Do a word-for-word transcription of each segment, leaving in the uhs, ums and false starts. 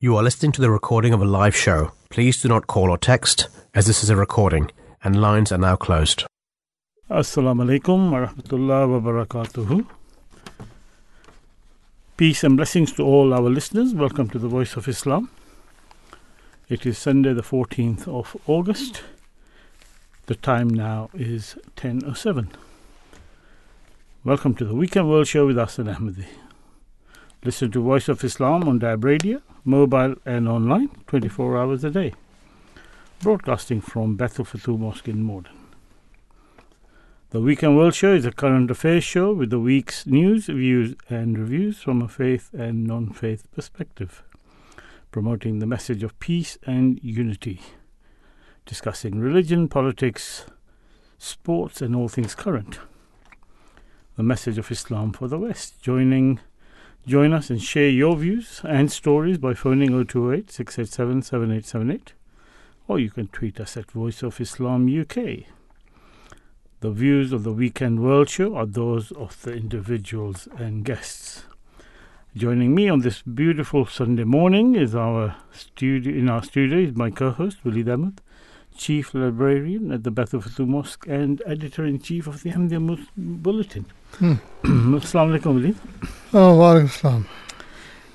You are listening to the recording of a live show. Please do not call or text, as this is a recording, and lines are now closed. Assalamu alaikum wa rahmatullahi wa barakatuhu. Peace and blessings to all our listeners. Welcome to the Voice of Islam. It is Sunday the fourteenth of August. The time now is ten oh seven. Welcome to the Weekend World Show with Aslam Ahmadi. Listen to Voice of Islam on Dab Radio, mobile and online, twenty-four hours a day. Broadcasting from Bethel Fathu Mosque in Morden. The Weekend World Show is a current affairs show with the week's news, views and reviews from a faith and non-faith perspective, promoting the message of peace and unity, discussing religion, politics, sports and all things current. The message of Islam for the West. Joining Join us and share your views and stories by phoning oh two eight, six eight seven, seven eight seven eight, or you can tweet us at Voice of Islam U K. The views of the Weekend World Show are those of the individuals and guests. Joining me on this beautiful Sunday morning is our studio. In our studio is my co-host Willie Damuth, Chief Librarian at the Bethel Fathu Mosque and Editor-in-Chief of the Ahmadiyya Bulletin. Hmm. As-salamu alaykum, Willie. Oh, wa alaykum as-salam.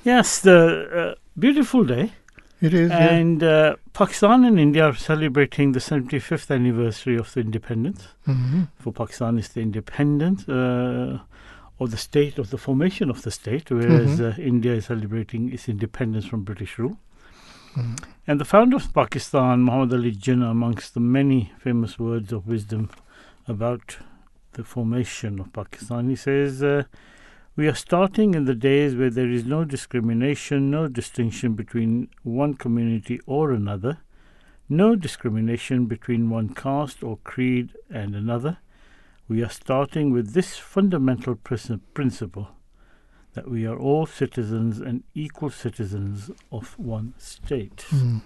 Yes, the uh, beautiful day. It is. And yeah. uh, Pakistan and India are celebrating the seventy-fifth anniversary of the independence. Mm-hmm. For Pakistan, it's the independence uh, or the state of the formation of the state, whereas mm-hmm. uh, India is celebrating its independence from British rule. Mm. And the founder of Pakistan, Muhammad Ali Jinnah, amongst the many famous words of wisdom about the formation of Pakistan, he says, uh, we are starting in the days where there is no discrimination, no distinction between one community or another, no discrimination between one caste or creed and another. We are starting with this fundamental pr- principle. That we are all citizens and equal citizens of one state. Mm.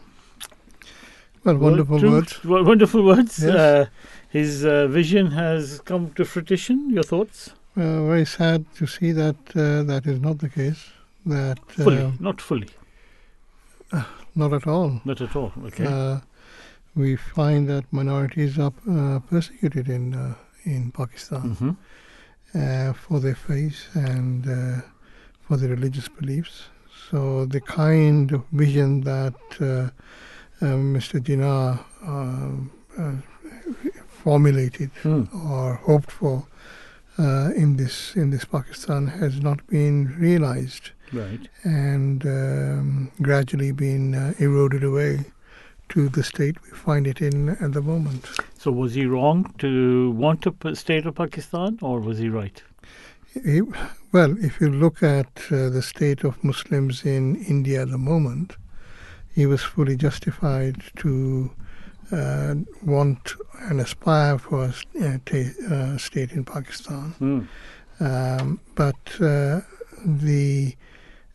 Well, wonderful well, words. Well, wonderful words. Yes. Uh, his uh, vision has come to fruition. Your thoughts? Well, very sad to see that uh, that is not the case. That uh, fully, not fully. Uh, not at all. Not at all. Okay. Uh, we find that minorities are uh, persecuted in uh, in Pakistan mm-hmm. uh, for their faith and. Uh, for their religious beliefs. So the kind of vision that uh, uh, Mister Jinnah uh, uh, formulated mm. or hoped for uh, in this in this Pakistan has not been realized, right? And um, gradually been uh, eroded away to the state we find it in at the moment. So was he wrong to want a state of Pakistan, or was he right? He, well, if you look at uh, the state of Muslims in India at the moment, he was fully justified to uh, want and aspire for a st- t- uh, state in Pakistan. Mm. Um, but uh, the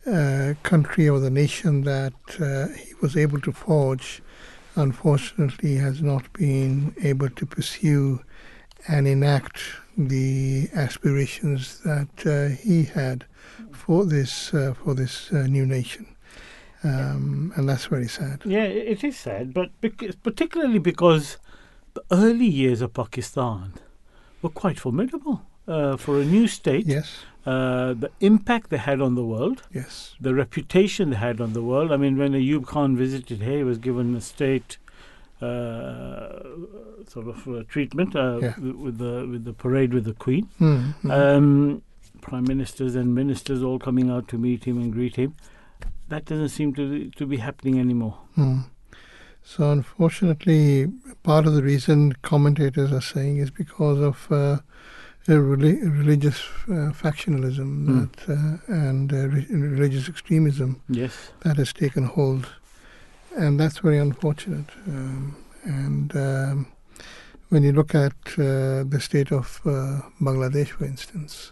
uh, country or the nation that uh, he was able to forge, unfortunately, has not been able to pursue and enact the aspirations that uh, he had for this uh, for this uh, new nation, um, and that's very sad. Yeah, it is sad, but bec- particularly because the early years of Pakistan were quite formidable uh, for a new state. Yes, uh, the impact they had on the world. Yes, the reputation they had on the world. I mean, when Ayub Khan visited here, he was given a state. Uh, sort of uh, treatment uh, yeah. w- with the with the parade with the Queen, mm-hmm. um, prime ministers and ministers all coming out to meet him and greet him. That doesn't seem to to be happening anymore. Mm. So unfortunately, part of the reason commentators are saying is because of uh, a reli- religious uh, factionalism mm. that, uh, and uh, re- religious extremism. Yes, that has taken hold. And that's very unfortunate. Um, and um, when you look at uh, the state of uh, Bangladesh, for instance,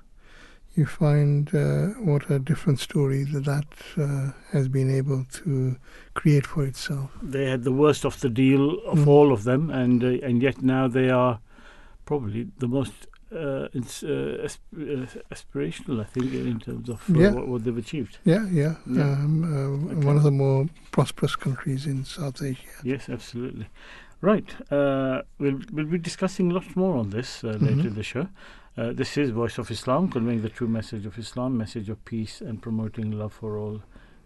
you find uh, what a different story that that uh, has been able to create for itself. They had the worst of the deal of mm. all of them, and uh, and yet now they are probably the most Uh, it's uh, aspirational, I think, in terms of uh, yeah. what, what they've achieved. Yeah, yeah. yeah. Um, uh, okay. One of the more prosperous countries in South Asia. Yes, absolutely. Right. Uh, we'll, we'll be discussing lots more on this uh, later mm-hmm. in the show. Uh, this is Voice of Islam, conveying the true message of Islam, message of peace and promoting love for all,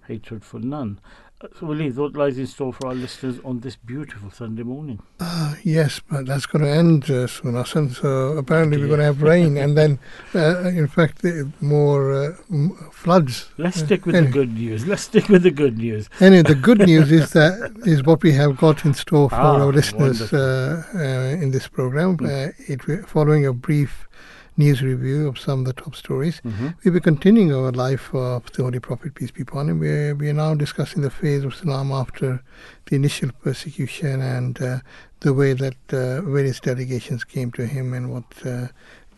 hatred for none. Uh, so, Willie, what lies in store for our listeners on this beautiful Sunday morning? Uh, yes, but that's going to end uh, soon, Hassan. So, apparently, yeah. we're going to have rain and then, uh, in fact, uh, more uh, m- floods. Let's uh, stick with anyway. the good news. Let's stick with the good news. Anyway, the good news is that is what we have got in store for ah, our listeners uh, uh, in this program. Mm. Uh, it, following a brief news review of some of the top stories. Mm-hmm. We'll be continuing our life of the Holy Prophet, peace be upon him. We're, we are now discussing the phase of Islam after the initial persecution and uh, the way that uh, various delegations came to him and what uh,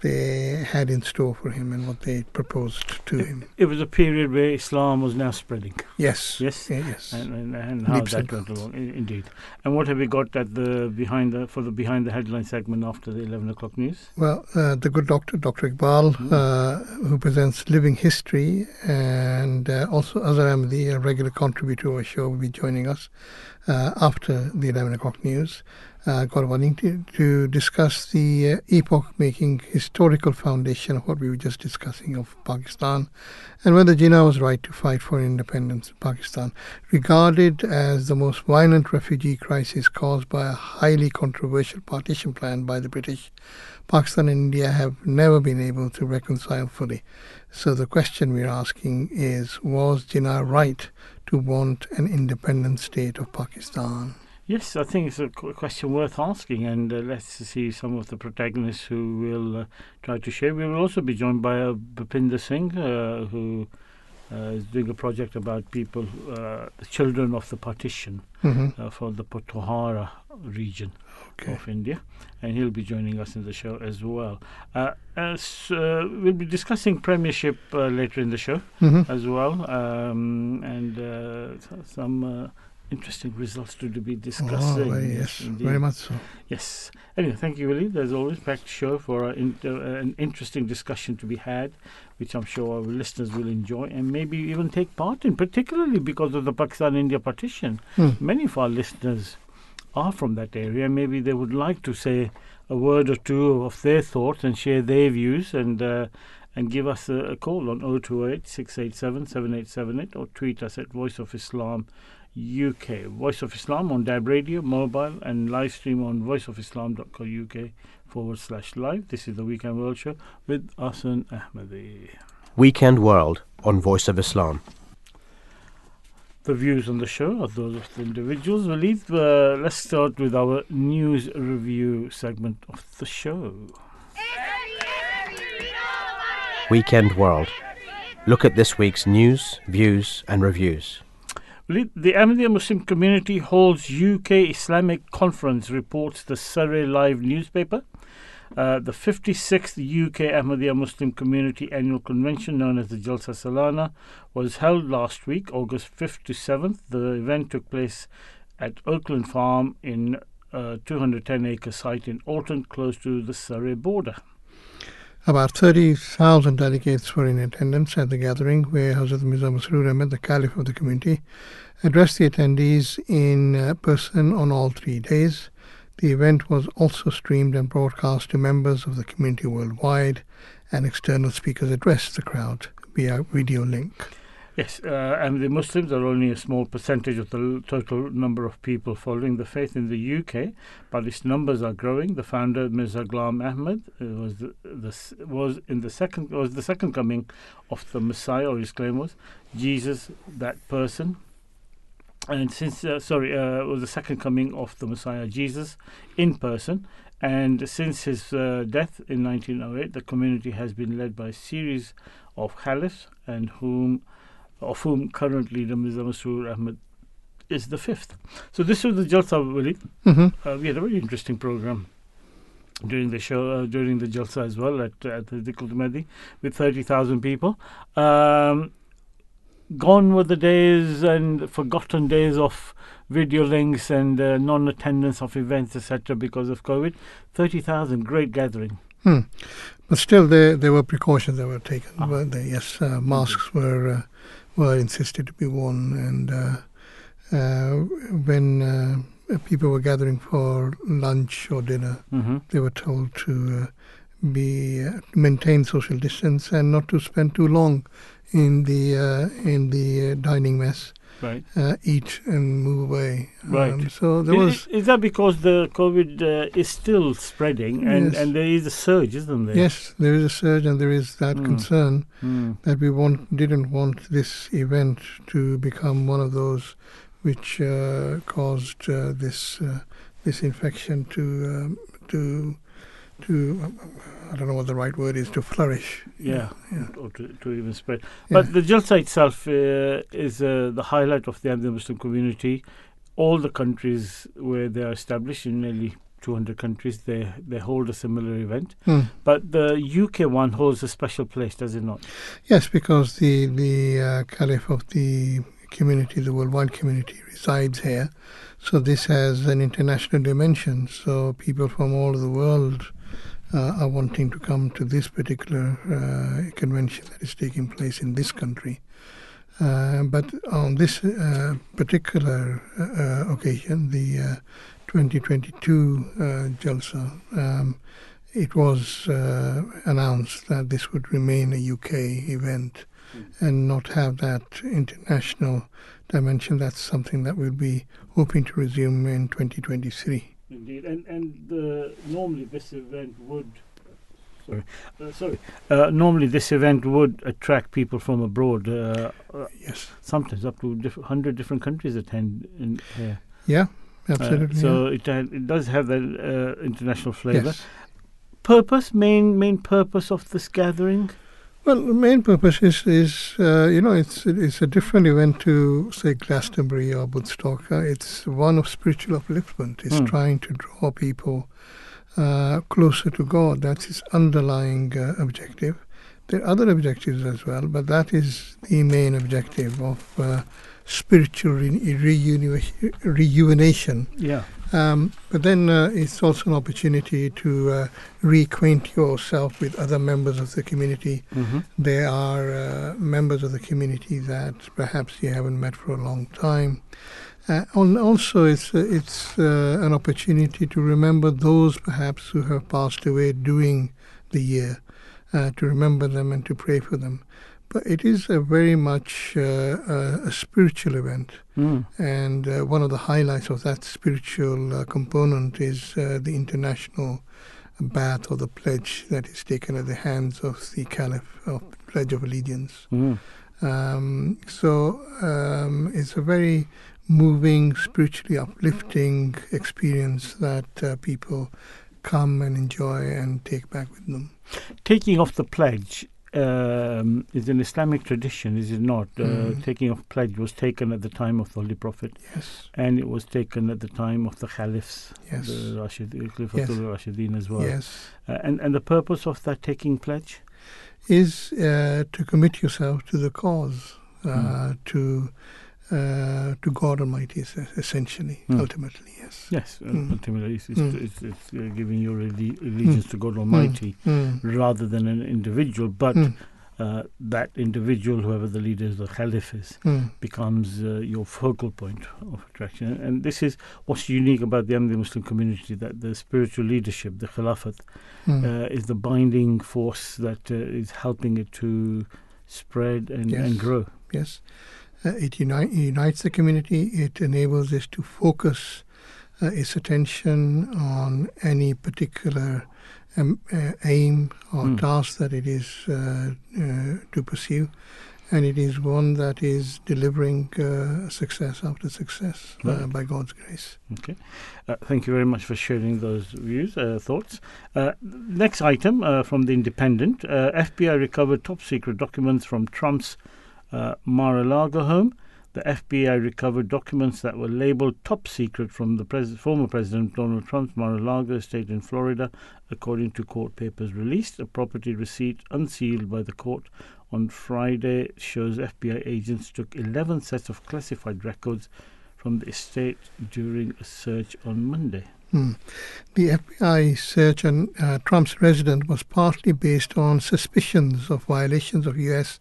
they had in store for him and what they proposed to it, him. It was a period where Islam was now spreading. Yes. Yes? Yeah, yes. And, and, and how Leaps that went along, indeed. And what have we got at the behind the, for the Behind the Headline segment after the eleven o'clock news? Well, uh, the good doctor, Dr. Iqbal, mm-hmm. uh, who presents Living History, and uh, also Azhar Ahmadi, a regular contributor to our show, will be joining us uh, after the eleven o'clock news. Uh, God wanting to, to discuss the uh, epoch-making historical foundation of what we were just discussing of Pakistan and whether Jinnah was right to fight for independence in Pakistan, regarded as the most violent refugee crisis caused by a highly controversial partition plan by the British. Pakistan and India have never been able to reconcile fully. So the question we're asking is, was Jinnah right to want an independent state of Pakistan? Yes, I think it's a question worth asking, and uh, let's see some of the protagonists who will uh, try to share. We will also be joined by uh, Bupinder Singh, uh, who uh, is doing a project about people, uh, the children of the partition mm-hmm. uh, for the Pothohar region okay. of India, and he'll be joining us in the show as well. Uh, as uh, we'll be discussing Premiership uh, later in the show mm-hmm. as well, um, and uh, some... Uh, Interesting results to be discussing. Oh, well, yes, yes very much so. Yes. Anyway, thank you, Willie. There's always back to show for in, uh, an interesting discussion to be had, which I'm sure our listeners will enjoy and maybe even take part in, particularly because of the Pakistan-India partition. Hmm. Many of our listeners are from that area. Maybe they would like to say a word or two of their thoughts and share their views and uh, and give us a, a call on oh two oh eight, six eight seven, seven eight seven eight or tweet us at Voice of Islam U K. Voice of Islam on D A B radio, mobile and live stream on voiceofislam.co.uk forward slash live. This is the Weekend World Show with Aslam Ahmadi. Weekend World on Voice of Islam. The views on the show are those of the individuals. We'll leave, uh, let's start with our news review segment of the show. Weekend World. Look at this week's news, views and reviews. The Ahmadiyya Muslim community holds U K Islamic conference, reports the Surrey Live newspaper. Uh, the fifty-sixth U K Ahmadiyya Muslim Community Annual Convention, known as the Jalsa Salana, was held last week, August fifth to seventh. The event took place at Oakland Farm in a two hundred ten acre site in Alton, close to the Surrey border. About thirty thousand delegates were in attendance at the gathering where Hazrat Mirza Masroor Ahmad, the Caliph of the community, addressed the attendees in uh, person on all three days. The event was also streamed and broadcast to members of the community worldwide, and external speakers addressed the crowd via video link. Yes, uh, and the Muslims are only a small percentage of the l- total number of people following the faith in the U K, but its numbers are growing. The founder Mirza Ghulam Ahmad uh, was the, the was in the second was the second coming of the Messiah, or his claim was Jesus, that person. And since uh, sorry, uh, was the second coming of the Messiah Jesus in person. And since his uh, death in nineteen oh eight, the community has been led by a series of caliphs, and whom. of whom currently the Mirza Masroor Ahmad is the fifth. So this was the Jalsa, Willie. Mm-hmm. Uh, we had a very interesting program during the show, uh, during the Jalsa as well at, at the Dikul Mehdi with thirty thousand people. Um, gone were the days and forgotten days of video links and uh, non-attendance of events, et cetera, because of COVID. thirty thousand, great gathering. Hmm. But still, there there were precautions that were taken, ah. weren't there? Yes, uh, masks mm-hmm. were uh, were insisted to be worn, and uh, uh, when uh, people were gathering for lunch or dinner, mm-hmm. they were told to uh, be uh, maintain social distance and not to spend too long in the uh, in the uh, dining mess. Right. Uh, eat and move away. Right. Um, so there was. Is, is that because the COVID uh, is still spreading and, yes. and there is a surge, isn't there? Yes, there is a surge, and there is that mm. concern mm. that we want didn't want this event to become one of those which uh, caused uh, this uh, this infection to um, to to. Uh, I don't know what the right word is, to flourish. Yeah, yeah. or to, to even spread. But yeah. the Jalsa itself uh, is uh, the highlight of the Muslim community. All the countries where they are established, in nearly two hundred countries, they, they hold a similar event. Mm. But the U K one holds a special place, does it not? Yes, because the, the uh, Caliph of the community, the worldwide community, resides here. So this has an international dimension. So people from all over the world Uh, are wanting to come to this particular uh, convention that is taking place in this country. Uh, but on this uh, particular uh, occasion, the uh, twenty twenty-two uh, Jalsa, um, it was uh, announced that this would remain a U K event mm-hmm. and not have that international dimension. That's something that we'll be hoping to resume in twenty twenty-three. Indeed, and and uh, normally this event would, sorry, uh, sorry, uh, normally this event would attract people from abroad. Uh, uh, yes, sometimes up to diff- hundred different countries attend in here. Yeah, absolutely. Uh, so yeah. it uh, it does have that uh, international flavour. Yes. Purpose, main main purpose of this gathering. Well, the main purpose is, is uh, you know, it's it's a different event to, say, Glastonbury or Woodstock. Uh, it's one of spiritual upliftment. It's mm. trying to draw people uh, closer to God. That's its underlying uh, objective. There are other objectives as well, but that is the main objective of uh, spiritual re- reuni- rejuvenation. Yeah. Um, but then uh, it's also an opportunity to uh, reacquaint yourself with other members of the community. Mm-hmm. There are uh, members of the community that perhaps you haven't met for a long time. Uh, and also, it's uh, it's uh, an opportunity to remember those perhaps who have passed away during the year, uh, to remember them and to pray for them. But it is a very much uh, a, a spiritual event. Mm. And uh, one of the highlights of that spiritual uh, component is uh, the international bath or the pledge that is taken at the hands of the Caliph, of the Pledge of Allegiance. Mm. Um, so um, it's a very moving, spiritually uplifting experience that uh, people come and enjoy and take back with them. Taking off the pledge Um, is an Islamic tradition, is it not? Uh, mm. Taking of pledge was taken at the time of the Holy Prophet. Yes. And it was taken at the time of the Caliphs. Yes. The Rashid, Khalifatul Rashideen as well. Yes. Uh, and, and the purpose of that taking pledge? Is uh, to commit yourself to the cause, uh, mm. to uh, to God Almighty, essentially, mm. ultimately, yes. Yes, mm. ultimately, it's, it's, mm. it's, it's uh, giving your rele- allegiance mm. to God Almighty mm. rather than an individual, but mm. uh, that individual, whoever the leader is, the Caliph is, mm. becomes uh, your focal point of attraction. And, and this is what's unique about the Ahmadi Muslim community, that the spiritual leadership, the Khilafat, mm. uh, is the binding force that uh, is helping it to spread and, yes. and grow. Yes. Uh, it uni- unites the community. It enables us to focus uh, its attention on any particular um, uh, aim or mm. task that it is uh, uh, to pursue, and it is one that is delivering uh, success after success uh, right. by God's grace. Okay, uh, thank you very much for sharing those views, uh, thoughts. Uh, next item uh, from the Independent: uh, F B I recovered top secret documents from Trump's Uh, Mar-a-Lago home. The F B I recovered documents that were labeled top secret from the pres- former President Donald Trump's Mar-a-Lago estate in Florida, according to court papers released. A property receipt unsealed by the court on Friday shows F B I agents took eleven sets of classified records from the estate during a search on Monday. Hmm. The F B I search on uh, Trump's residence was partly based on suspicions of violations of U S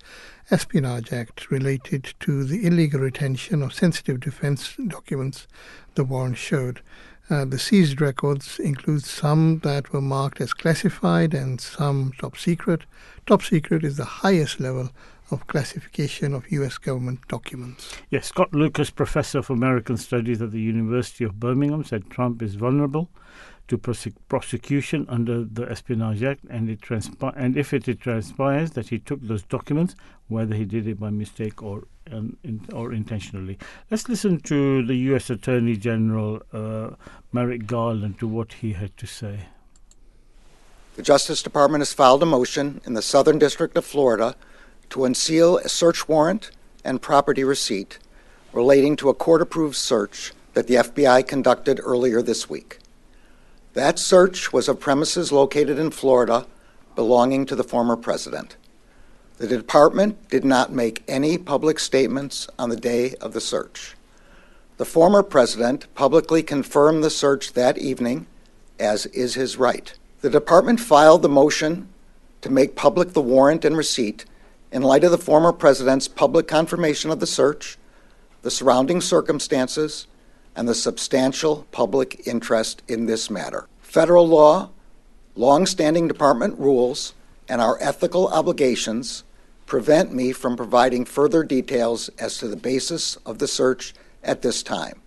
Espionage Act related to the illegal retention of sensitive defense documents, the warrant showed. Uh, the seized records include some that were marked as classified and some top secret. Top secret is the highest level of classification of U S government documents. Yes, Scott Lucas, Professor of American Studies at the University of Birmingham, said Trump is vulnerable to prosec- prosecution under the Espionage Act, and it transpi- and if it, it transpires that he took those documents, whether he did it by mistake or um, in, or intentionally. Let's listen to the U S Attorney General uh, Merrick Garland to what he had to say. The Justice Department has filed a motion in the Southern District of Florida to unseal a search warrant and property receipt relating to a court-approved search that the F B I conducted earlier this week. That search was of premises located in Florida belonging to the former president. The department did not make any public statements on the day of the search. The former president publicly confirmed the search that evening, as is his right. The department filed the motion to make public the warrant and receipt in light of the former president's public confirmation of the search, the surrounding circumstances, and the substantial public interest in this matter. Federal law, long-standing department rules, and our ethical obligations prevent me from providing further details as to the basis of the search at this time.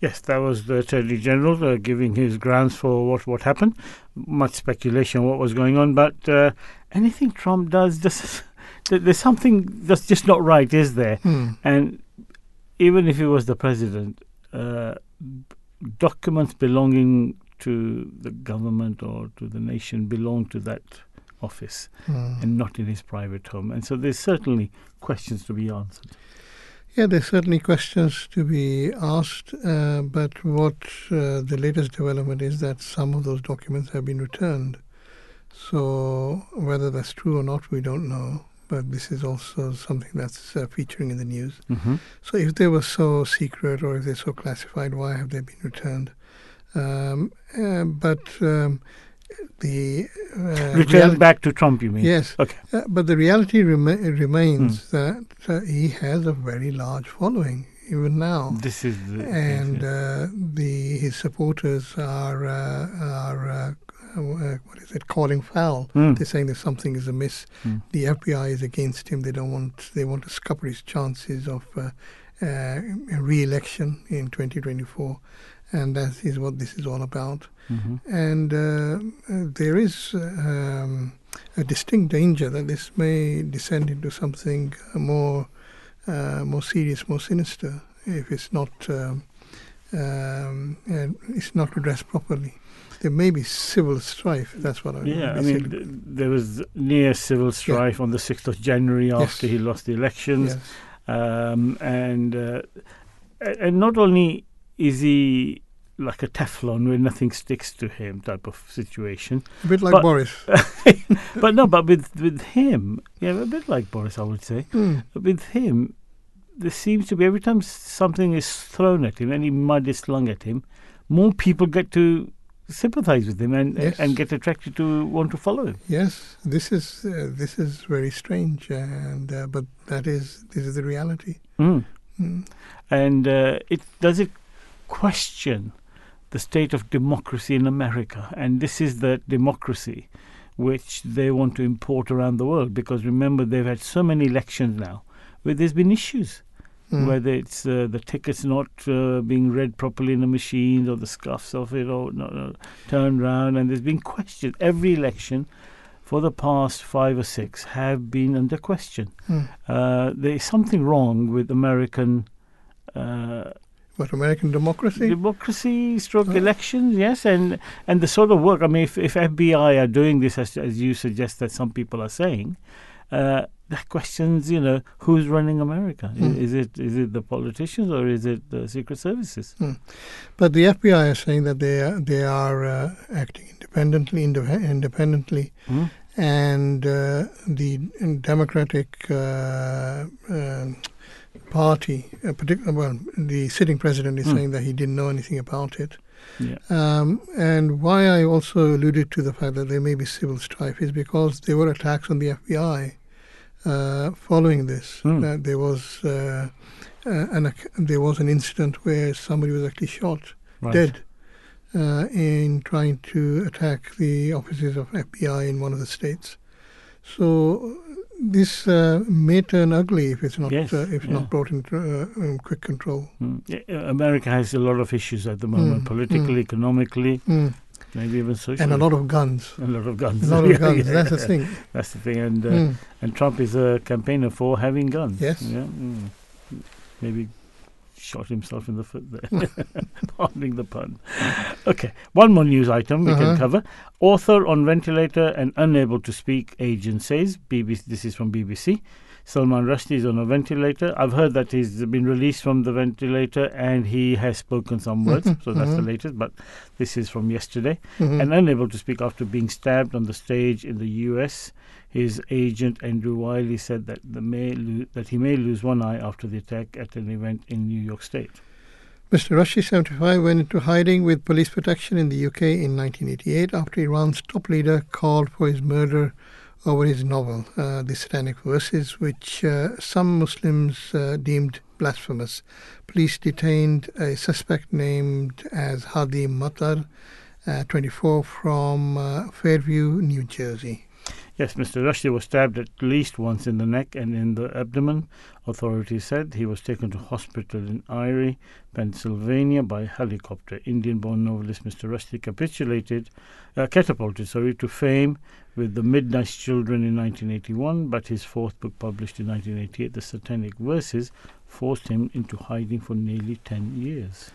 Yes, that was the Attorney General uh, giving his grounds for what, what happened. Much speculation what was going on, but uh, anything Trump does, just, there's something that's just not right, is there? Mm. And even if he was the president, Uh, documents belonging to the government or to the nation belong to that office mm. and not in his private home. And so there's certainly questions to be answered. Yeah, there's certainly questions to be asked, uh, but what uh, the latest development is that some of those documents have been returned. So whether that's true or not, we don't know. But this is also something that's uh, featuring in the news. Mm-hmm. So if they were so secret or if they're so classified, why have they been returned? Um, uh, but um, the... Uh, returned reali- back to Trump, you mean? Yes. Okay. Uh, but the reality rem- remains mm. that uh, he has a very large following, even now. This is the... And uh, the his supporters are... Uh, are uh, Uh, what is it? Calling foul. Mm. They're saying that something is amiss. Mm. The F B I is against him. They don't want. They want to scupper his chances of uh, uh, re-election in twenty twenty-four, and that is what this is all about. Mm-hmm. And uh, there is um, a distinct danger that this may descend into something more, uh, more serious, more sinister, if it's not, um, um, it's not addressed properly. There may be civil strife, that's what I mean. Yeah, I mean, th- there was near civil strife yeah. on the sixth of January after yes. he lost the elections. Yes. Um, and uh, and not only is he like a Teflon where nothing sticks to him type of situation. A bit like but, Boris. But no, but with, with him, yeah, a bit like Boris, I would say. Mm. But with him, there seems to be every time something is thrown at him, any mud is slung at him, more people get to sympathize with him and yes. and get attracted to want to follow him. Yes, this is uh, this is very strange, and uh, but that is this is the reality. Mm. Mm. And uh, it does it question the state of democracy in America, and this is the democracy which they want to import around the world. Because remember, they've had so many elections now where there's been issues. Mm. Whether it's uh, the tickets not uh, being read properly in the machines or the scuffs of it or not, uh, turned around. And there's been questions. Every election for the past five or six have been under question. Mm. Uh, there is something wrong with American... Uh, what, American democracy? Democracy, stroke oh. elections, yes. And, and the sort of work, I mean, if, if F B I are doing this, as, as you suggest that some people are saying... Uh, That questions, you know, who's running America? Mm. Is it is it the politicians or is it the Secret Services? Mm. But the F B I is saying that they are, they are uh, acting independently, indep- independently, mm. and uh, the Democratic uh, uh, Party, uh, particular well, the sitting president is mm. saying that he didn't know anything about it. Yeah. Um, and why I also alluded to the fact that there may be civil strife is because there were attacks on the F B I uh, following this. Mm. Uh, there was uh, an there was an incident where somebody was actually shot right. dead uh, in trying to attack the offices of F B I in one of the states. So this uh, may turn ugly if it's not yes, uh, if yeah. not brought into uh, um, quick control. Mm. America has a lot of issues at the moment, mm. politically, mm. economically, mm. maybe even socially. And a lot of guns. A lot of guns. A lot of guns. yeah. That's the thing. That's the thing. And uh, mm. and Trump is a campaigner for having guns. Yes. Yeah. Mm. Maybe shot himself in the foot there. Pardoning the pun. Okay, one more news item we uh-huh. can cover. Author on ventilator and unable to speak, agent says. B B C, this is from B B C. Salman Rushdie is on a ventilator. I've heard that he's been released from the ventilator and he has spoken some words, so that's mm-hmm. the latest, but this is from yesterday. Mm-hmm. And unable to speak after being stabbed on the stage in the U S, his agent Andrew Wiley said that, the may lo- that he may lose one eye after the attack at an event in New York State. Mister Rushdie, seventy-five, went into hiding with police protection in the U K in nineteen eighty-eight after Iran's top leader called for his murder over his novel, uh, The Satanic Verses, which uh, some Muslims uh, deemed blasphemous. Police detained a suspect named as Hadi Matar, uh, twenty-four, from uh, Fairview, New Jersey. Yes, Mister Rushdie was stabbed at least once in the neck and in the abdomen, authorities said. He was taken to hospital in Erie, Pennsylvania, by helicopter. Indian-born novelist Mister Rushdie capitulated, uh, catapulted sorry, to fame with The Midnight Children in nineteen eighty-one, but his fourth book, published in nineteen eighty-eight, The Satanic Verses, forced him into hiding for nearly ten years.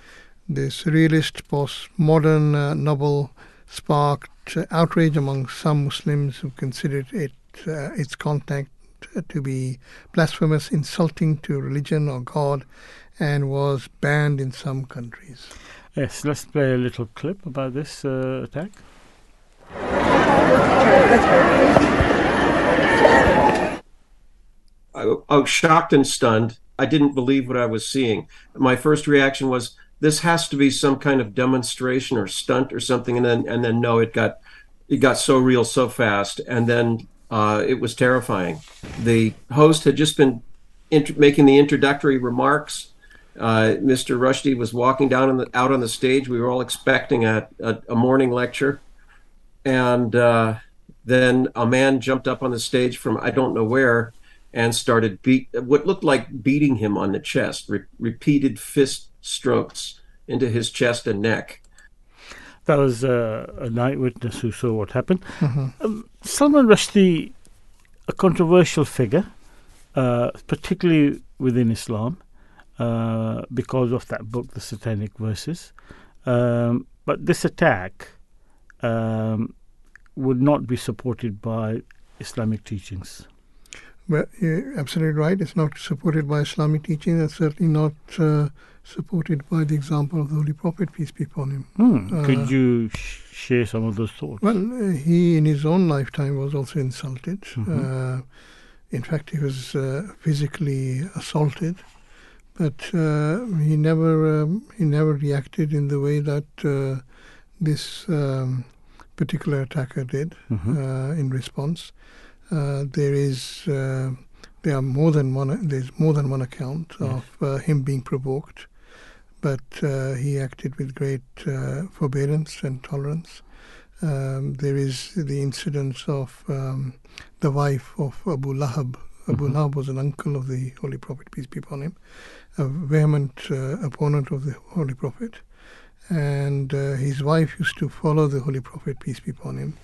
The surrealist postmodern uh, novel sparked uh, outrage among some Muslims who considered it uh, its content uh, to be blasphemous, insulting to religion or God, and was banned in some countries. Yes, let's play a little clip about this uh, attack. I, I was shocked and stunned. I didn't believe what I was seeing. My first reaction was, this has to be some kind of demonstration or stunt or something, and then and then no, it got it got so real so fast, and then uh, it was terrifying. The host had just been int- making the introductory remarks. Uh, Mister Rushdie was walking down on the, out on the stage. We were all expecting a, a, a morning lecture, and uh, then a man jumped up on the stage from I don't know where and started beat what looked like beating him on the chest, re- repeated fist strokes into his chest and neck. That was uh, a night witness who saw what happened. Mm-hmm. Um, Salman Rushdie, a controversial figure, uh, particularly within Islam, uh, because of that book, The Satanic Verses. Um, but this attack um, would not be supported by Islamic teachings. Well, you're absolutely right. It's not supported by Islamic teaching. It's certainly not uh, supported by the example of the Holy Prophet, peace be upon him. Hmm. Uh, Could you sh- share some of those thoughts? Well, uh, he in his own lifetime was also insulted. Mm-hmm. Uh, in fact, he was uh, physically assaulted, but uh, he never um, he never reacted in the way that uh, this um, particular attacker did mm-hmm. uh, in response. Uh, there is, uh, there are more than one. There's more than one account yes. of uh, him being provoked, but uh, he acted with great uh, forbearance and tolerance. Um, there is the incidents of um, the wife of Abu Lahab. Abu mm-hmm. Lahab was an uncle of the Holy Prophet, peace be upon him, a vehement uh, opponent of the Holy Prophet, and uh, his wife used to follow the Holy Prophet, peace be upon him.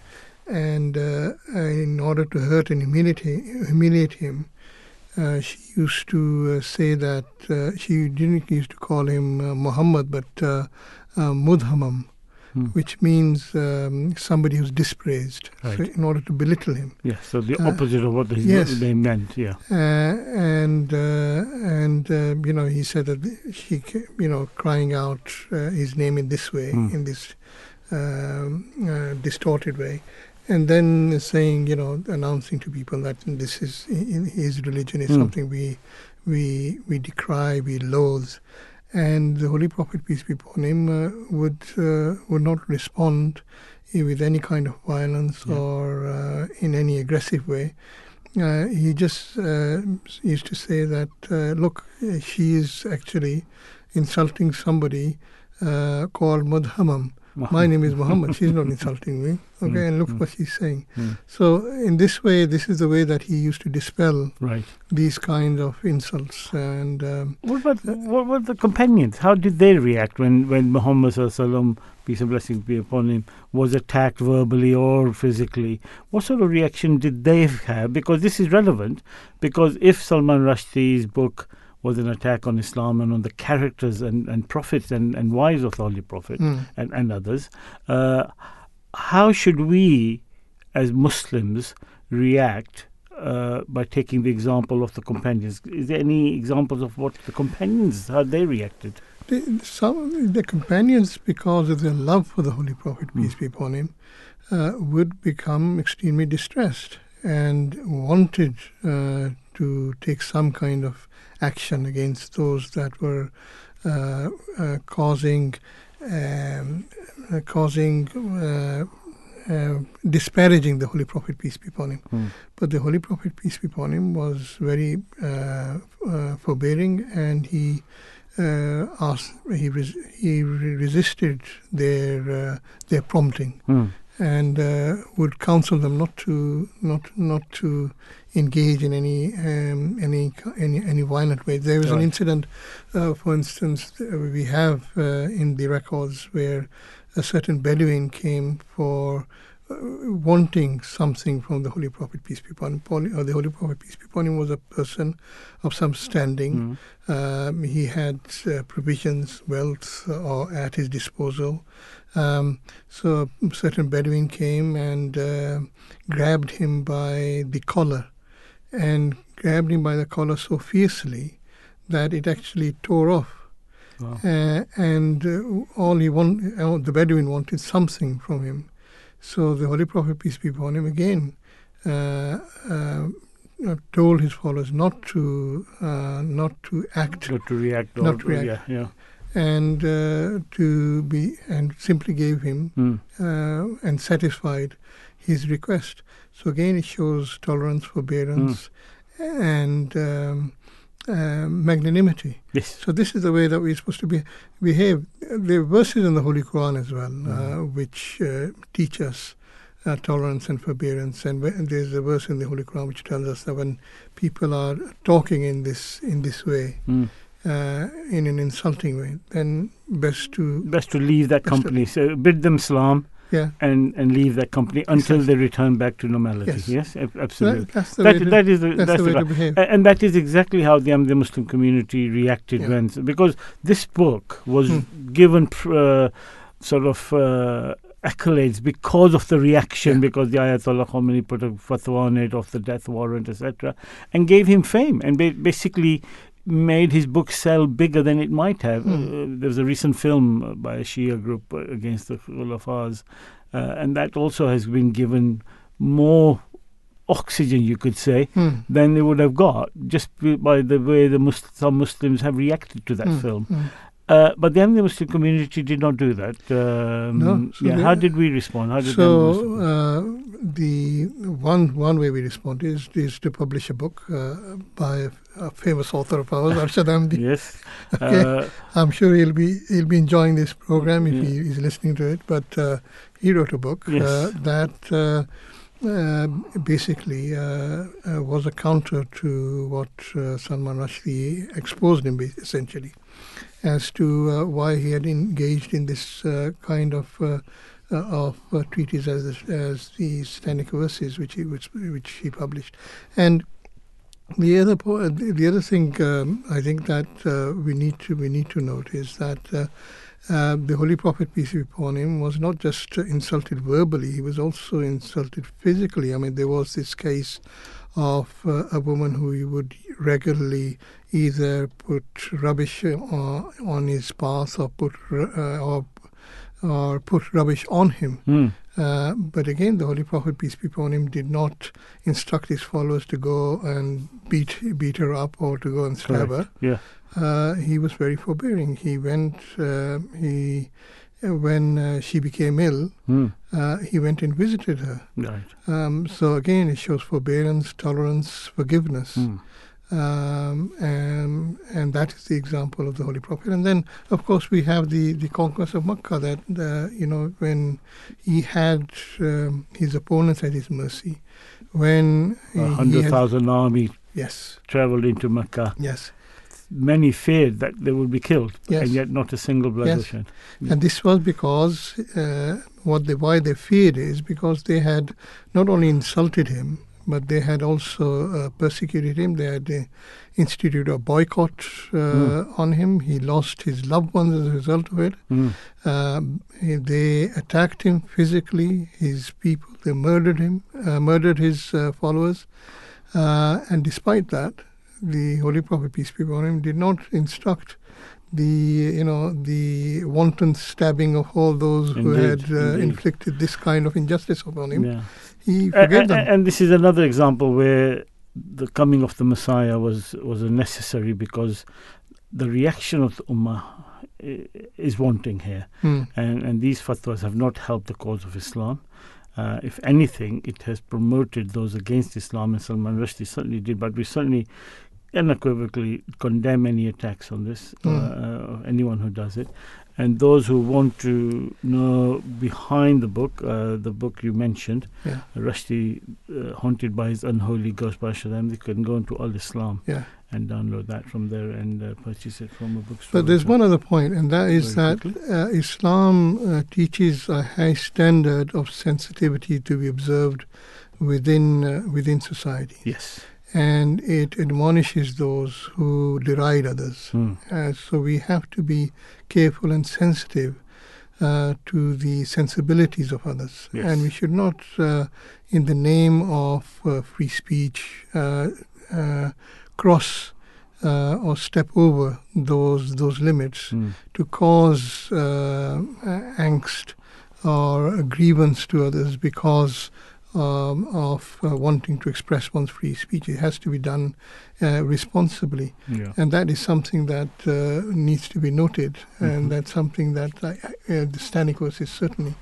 And uh, in order to hurt and humiliate him, humiliate him uh, she used to uh, say that uh, she didn't used to call him uh, Muhammad, but uh, uh, Mudhammam, hmm. which means um, somebody who's dispraised. Right. So in order to belittle him. Yes. So the opposite uh, of what they, yes. they meant. Yeah. Uh, and uh, and uh, you know, he said that she, you know, crying out uh, his name in this way, hmm. in this uh, uh, distorted way. And then saying, you know, announcing to people that this is his religion is mm. something we, we, we decry, we loathe, and the Holy Prophet, peace be upon him, uh, would uh, would not respond with any kind of violence yeah. or uh, in any aggressive way. Uh, he just uh, used to say that, uh, look, she is actually insulting somebody uh, called Mudhammam. Muhammad. My name is Muhammad. She's not insulting me. Okay, mm, and look mm, what she's saying. Mm. So in this way, this is the way that he used to dispel right. these kinds of insults. And um, what about uh, what about the companions? How did they react when when Muhammad sallallahu alaihi wasallam, peace and blessings be upon him, was attacked verbally or physically? What sort of reaction did they have? Because this is relevant. Because if Salman Rushdie's book was an attack on Islam and on the characters and, and prophets and, and wives of the Holy Prophet mm. and, and others. Uh, how should we, as Muslims, react uh, by taking the example of the companions? Is there any examples of what the companions, how they reacted? The, some the companions, because of their love for the Holy Prophet, mm. peace be upon him, uh, would become extremely distressed and wanted uh, to take some kind of action against those that were uh, uh, causing um, uh, causing uh, uh, disparaging the Holy Prophet, peace be upon him. Mm. But the Holy Prophet, peace be upon him, was very uh, uh, forbearing, and he uh, asked he res he re resisted their uh, their prompting. Mm. And uh, would counsel them not to not not to engage in any um, any any any violent way. There was right. an incident, uh, for instance, we have uh, in the records where a certain Bedouin came for uh, wanting something from the Holy Prophet, peace be upon him. Or the Holy Prophet, peace be upon him, was a person of some standing. Mm. Um, he had uh, provisions, wealth, or at his disposal. Um, so a certain Bedouin came and uh, grabbed him by the collar and grabbed him by the collar so fiercely that it actually tore off. Wow. Uh, and uh, all he want, uh, the Bedouin wanted something from him. So the Holy Prophet, peace be upon him, again uh, uh, told his followers not to uh, not to act, not to react, or, not to react. Yeah, yeah. and uh, to be and simply gave him mm. uh, and satisfied his request. So again, it shows tolerance, forbearance, mm. and um, uh, magnanimity. Yes. So this is the way that we're supposed to be, behave. There are verses in the Holy Quran as well, mm. uh, which uh, teach us Uh, tolerance and forbearance, and, and there's a verse in the Holy Quran which tells us that when people are talking in this in this way, mm. uh, in an insulting way, then best to best to leave that company. To, so bid them salaam, yeah, and and leave that company until yes. they return back to normality. Yes, yes, absolutely. That, that's the that, way that to, is the, that's that's the way the to behave, and that is exactly how the, um, the Muslim community reacted yeah. when, because this book was mm. given uh, sort of. Uh, accolades because of the reaction, yeah. because the Ayatollah Khomeini put a fatwa on it of the death warrant, et cetera, and gave him fame and ba basically made his book sell bigger than it might have. Mm. Uh, there was a recent film by a Shia group against the Khulafas, uh, and that also has been given more oxygen, you could say, mm. than they would have got just by the way the Mus some Muslims have reacted to that mm. film. Mm. Uh, but the Muslim community did not do that. Um, no, so yeah, how did we respond? How did so uh, the one one way we respond is is to publish a book uh, by a, a famous author of ours, Arshad Ahmadi. Yes, okay. uh, I'm sure he'll be he'll be enjoying this program if yeah. he is listening to it. But uh, he wrote a book yes. uh, that. Uh, Uh, basically uh, uh, was a counter to what uh, Salman Rushdie exposed him essentially as to uh, why he had engaged in this uh, kind of uh, uh, of uh, treatise as the, as the Satanic Verses, which he which, which he published. And the other po the other thing um, I think that uh, we need to we need to note is that. Uh, Uh, the Holy Prophet, peace be upon him, was not just uh, insulted verbally, he was also insulted physically. I mean, there was this case of uh, a woman who he would regularly either put rubbish uh, on his path or put, uh, or, or put rubbish on him. Mm. Uh, but again, the Holy Prophet, peace be upon him, did not instruct his followers to go and beat beat her up or to go and stab Correct. her. Yeah. Uh, he was very forbearing. He went, uh, he, when uh, she became ill, mm. uh, he went and visited her. Right. Um, so again, it shows forbearance, tolerance, forgiveness. Mm. Um, and, and that is the example of the Holy Prophet. And then, of course, we have the, the conquest of Makkah, that, uh, you know, when he had um, his opponents at his mercy. When a one hundred thousand army yes. traveled into Makkah. Yes. Many feared that they would be killed, yes. and yet not a single blood yes. was shed. Mm. And this was because, uh, what they, why they feared is because they had not only insulted him, but they had also uh, persecuted him. They had uh, instituted a boycott uh, mm. on him. He lost his loved ones as a result of it. Mm. Uh, they attacked him physically, his people. They murdered him, uh, murdered his uh, followers. Uh, and despite that, the Holy Prophet, peace be upon him, did not instruct the, you know, the wanton stabbing of all those indeed, who had uh, inflicted this kind of injustice upon him. Yeah. He forgave them. And this is another example where the coming of the Messiah was, was unnecessary, because the reaction of the Ummah is wanting here. Mm. And, and these fatwas have not helped the cause of Islam. Uh, if anything, it has promoted those against Islam, and Salman Rushdie certainly did, but we certainly unequivocally condemn any attacks on this, mm. uh, uh, anyone who does it. And those who want to know behind the book, uh, the book you mentioned, yeah. Rushdie, uh, Haunted by His Unholy Ghost by Shazam, they can go into Al-Islam yeah. and download that from there and uh, purchase it from a bookstore. But there's one other point, and that is that uh, Islam uh, teaches a high standard of sensitivity to be observed within uh, within society. Yes. And it admonishes those who deride others. Mm. Uh, so we have to be careful and sensitive uh, to the sensibilities of others. Yes. And we should not, uh, in the name of uh, free speech, uh, uh, cross uh, or step over those, those limits mm. to cause uh, angst or grievance to others because Um, of uh, wanting to express one's free speech. It has to be done uh, responsibly. Yeah. And that is something that uh, needs to be noted. Mm-hmm. And that's something that uh, uh, the Satanic Verses certainly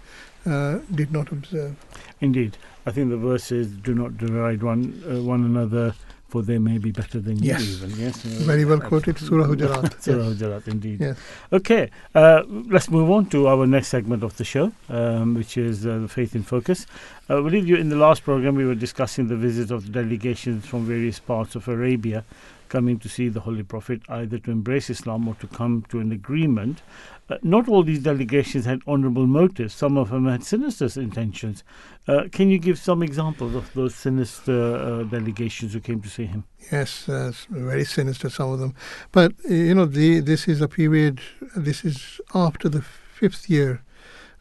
uh, did not observe. Indeed. I think the verses do not deride one, uh, one another, for they may be better than yes. you even. Yes. Very well quoted, Surah Hujarat. Surah yes. Hujarat, indeed. Yes. Okay, uh, let's move on to our next segment of the show, um, which is uh, the Faith in Focus. Uh, we did, in the last program, we were discussing the visit of delegations from various parts of Arabia coming to see the Holy Prophet, either to embrace Islam or to come to an agreement. Uh, not all these delegations had honourable motives. Some of them had sinister intentions. Uh, can you give some examples of those sinister uh, delegations who came to see him? Yes, uh, very sinister, some of them. But, you know, the, this is a period, this is after the fifth year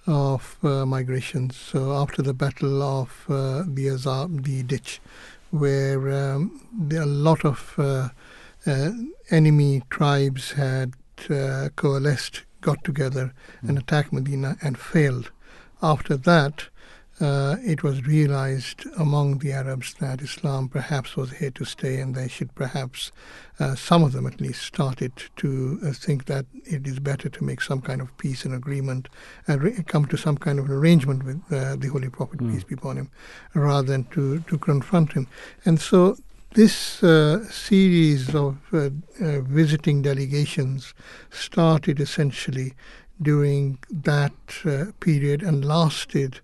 of uh, migrations, so after the Battle of uh, the Azab, the ditch, where um, there a lot of uh, uh, enemy tribes had uh, coalesced, got together and attacked Medina and failed. After that, uh, it was realized among the Arabs that Islam perhaps was here to stay, and they should perhaps, uh, some of them at least, started to uh, think that it is better to make some kind of peace and agreement and re- come to some kind of an arrangement with uh, the Holy Prophet, mm. peace be upon him, rather than to, to confront him. And so this uh, series of uh, uh, visiting delegations started essentially during that uh, period and lasted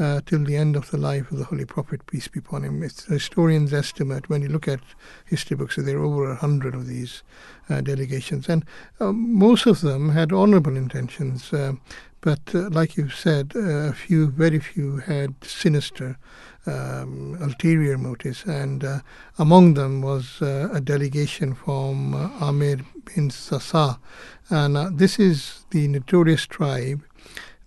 uh, till the end of the life of the Holy Prophet, peace be upon him. It's a historian's estimate. When you look at history books, there are over a hundred of these uh, delegations. And uh, most of them had honorable intentions, uh, but uh, like you said, a uh, few, very few had sinister Um, ulterior motives, and uh, among them was uh, a delegation from uh, Amir bin Sasa, and uh, this is the notorious tribe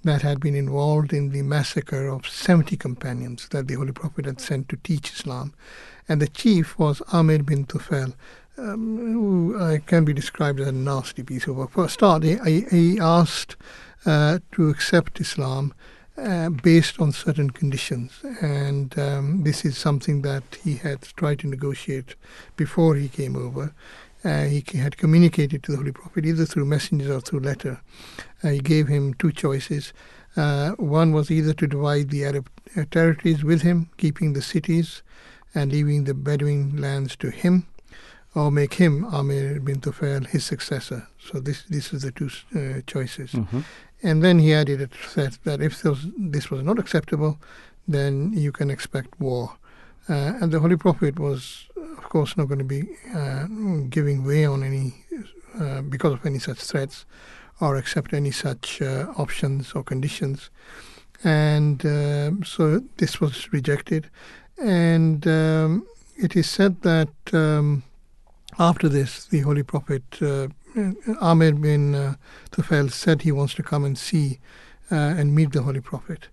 that had been involved in the massacre of seventy companions that the Holy Prophet had sent to teach Islam, and the chief was Ahmed bin Tufail, um, who uh, can be described as a nasty piece of work. For a start, he, he asked uh, to accept Islam uh, based on certain conditions. And um, this is something that he had tried to negotiate before he came over. Uh, he had communicated to the Holy Prophet, either through messengers or through letter. Uh, he gave him two choices. Uh, one was either to divide the Arab territories with him, keeping the cities and leaving the Bedouin lands to him, or make him, Ahmed bin Tufail, his successor. So this this is the two uh, choices. Mm-hmm. And then he added a threat that if this was, this was not acceptable, then you can expect war. Uh, and the Holy Prophet was, of course, not going to be uh, giving way on any uh, because of any such threats, or accept any such uh, options or conditions. And uh, so this was rejected. And um, it is said that um, after this, the Holy Prophet, uh, Ahmed bin uh, Tufail, said he wants to come and see uh, and meet the Holy Prophet.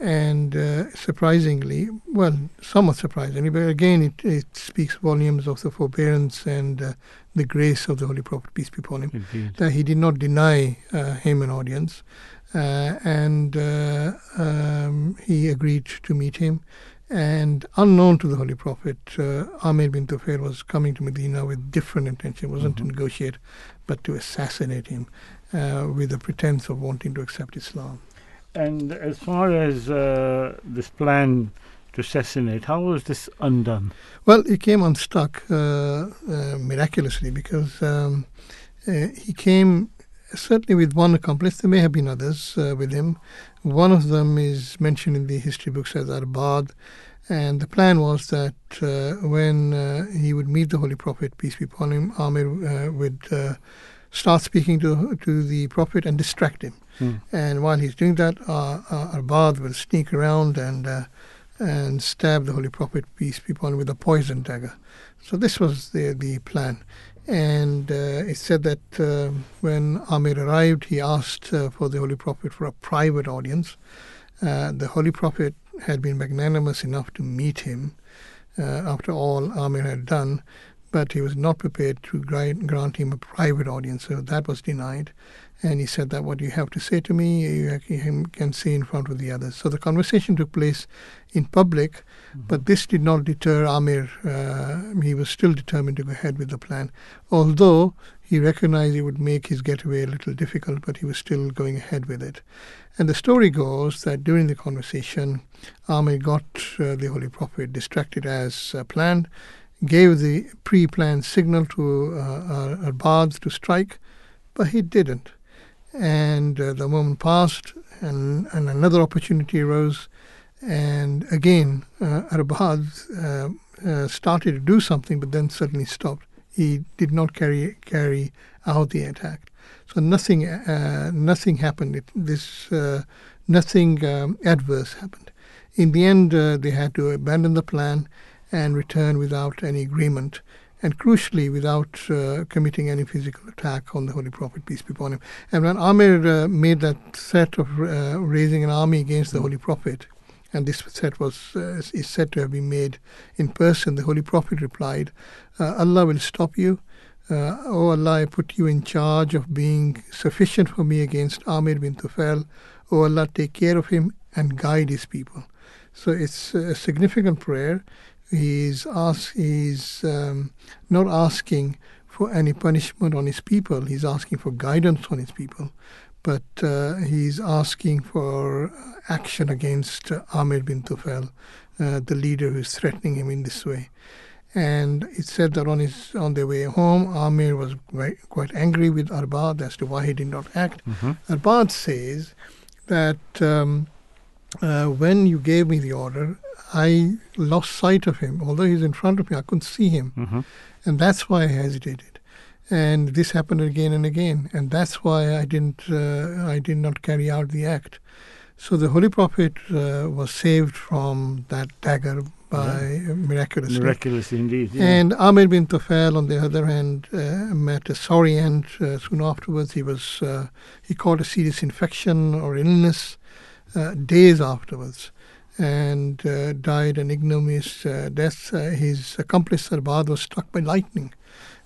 And uh, surprisingly, well, somewhat surprisingly, but again, it, it speaks volumes of the forbearance and uh, the grace of the Holy Prophet, peace be upon him, Indeed. That he did not deny uh, him an audience. Uh, and uh, um, he agreed to meet him. And unknown to the Holy Prophet, uh, Ahmed bin Tufail was coming to Medina with different intention. It wasn't mm-hmm. to negotiate, but to assassinate him uh, with the pretense of wanting to accept Islam. And as far as uh, this plan to assassinate, how was this undone? Well, it came unstuck uh, uh, miraculously, because um, uh, he came certainly with one accomplice. There may have been others uh, with him. One of them is mentioned in the history books as Arbad. And the plan was that uh, when uh, he would meet the Holy Prophet, peace be upon him, Amir uh, would uh, start speaking to to the Prophet and distract him. Hmm. And while he's doing that, uh, uh, Arbad will sneak around and uh, and stab the Holy Prophet, peace be upon him, with a poison dagger. So this was the, the plan. And uh, it said that uh, when Amir arrived, he asked uh, for the Holy Prophet for a private audience. Uh, the Holy Prophet had been magnanimous enough to meet him, uh, after all Amir had done, but he was not prepared to grant him a private audience, so that was denied. And he said that what you have to say to me, you can say in front of the others. So the conversation took place in public, mm-hmm. but this did not deter Amir. Uh, he was still determined to go ahead with the plan, although he recognized it would make his getaway a little difficult, but he was still going ahead with it. And the story goes that during the conversation, Amir got uh, the Holy Prophet distracted as uh, planned, gave the pre-planned signal to uh, Arbad to strike, but he didn't. And uh, the moment passed, and, and another opportunity arose, and again uh, Arbad uh, uh, started to do something, but then suddenly stopped. He did not carry carry out the attack. So nothing uh, nothing happened. It, this uh, nothing um, adverse happened. In the end, uh, they had to abandon the plan and return without any agreement, and crucially without uh, committing any physical attack on the Holy Prophet, peace be upon him. And when Amir uh, made that threat of uh, raising an army against the Holy Prophet, and this threat was uh, is said to have been made in person, the Holy Prophet replied, uh, Allah will stop you. Uh, oh Allah, I put you in charge of being sufficient for me against Amir bin Tufail. Oh Allah, take care of him and guide his people. So it's a significant prayer. He's, ask, he's um, not asking for any punishment on his people. He's asking for guidance on his people. But uh, he's asking for action against uh, Ahmed bin Tufail, uh, the leader who's threatening him in this way. And it said that on his on their way home, Amir was quite angry with Arbad as to why he did not act. Mm-hmm. Arbad says that um, uh, when you gave me the order, I lost sight of him. Although he's in front of me, I couldn't see him. Mm-hmm. And that's why I hesitated. And this happened again and again. And that's why I didn't, uh, I did not carry out the act. So the Holy Prophet uh, was saved from that dagger by yeah. miraculously. Miraculously indeed. Yeah. And Ahmed bin Tufail, on the other hand, uh, met a sorry end. Uh, soon afterwards, he was uh, he caught a serious infection or illness uh, days afterwards, and uh, died an ignominious uh, death. Uh, his accomplice, Arbad, was struck by lightning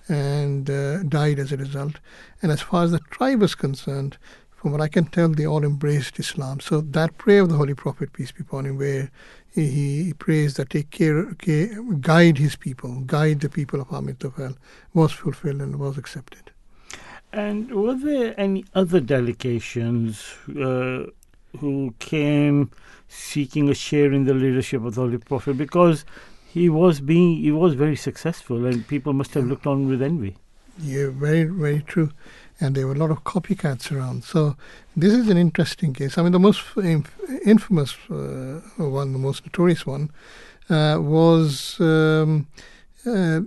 and uh, died as a result. And as far as the tribe was concerned, from what I can tell, they all embraced Islam. So that prayer of the Holy Prophet, peace be upon him, where he prays that take care, guide his people, guide the people of Ahmed Tufail, was fulfilled and was accepted. And were there any other delegations uh, who came seeking a share in the leadership of the Holy Prophet? Because he was being, he was very successful, and people must have looked on with envy. Yeah, very, very true. And there were a lot of copycats around. So this is an interesting case. I mean, the most inf infamous uh, one, the most notorious one, uh, was um, uh,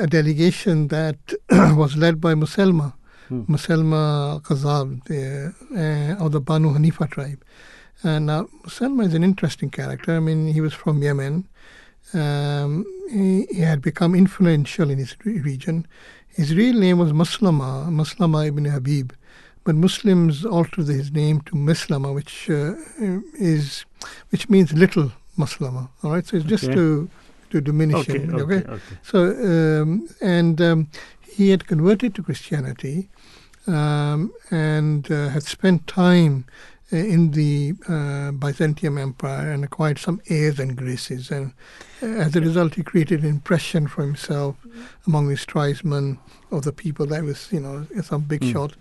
a delegation that was led by Musaylima, hmm. Musaylima Kazzab the, uh, of the Banu Hanifa tribe. And now, Musaylima is an interesting character. I mean, he was from Yemen. Um, he, he had become influential in his re region. His real name was Maslama, Maslama ibn Habib, but Muslims altered his name to Maslama, which uh, is, which means little Maslama. All right, so it's just okay. to to diminish okay, him. Okay, okay? okay. So um, and um, he had converted to Christianity, um, and uh, had spent time in the uh, Byzantium Empire and acquired some airs and graces. And uh, as a result, he created an impression for himself mm. among his tribesmen of the people that was, you know, some big mm. shot.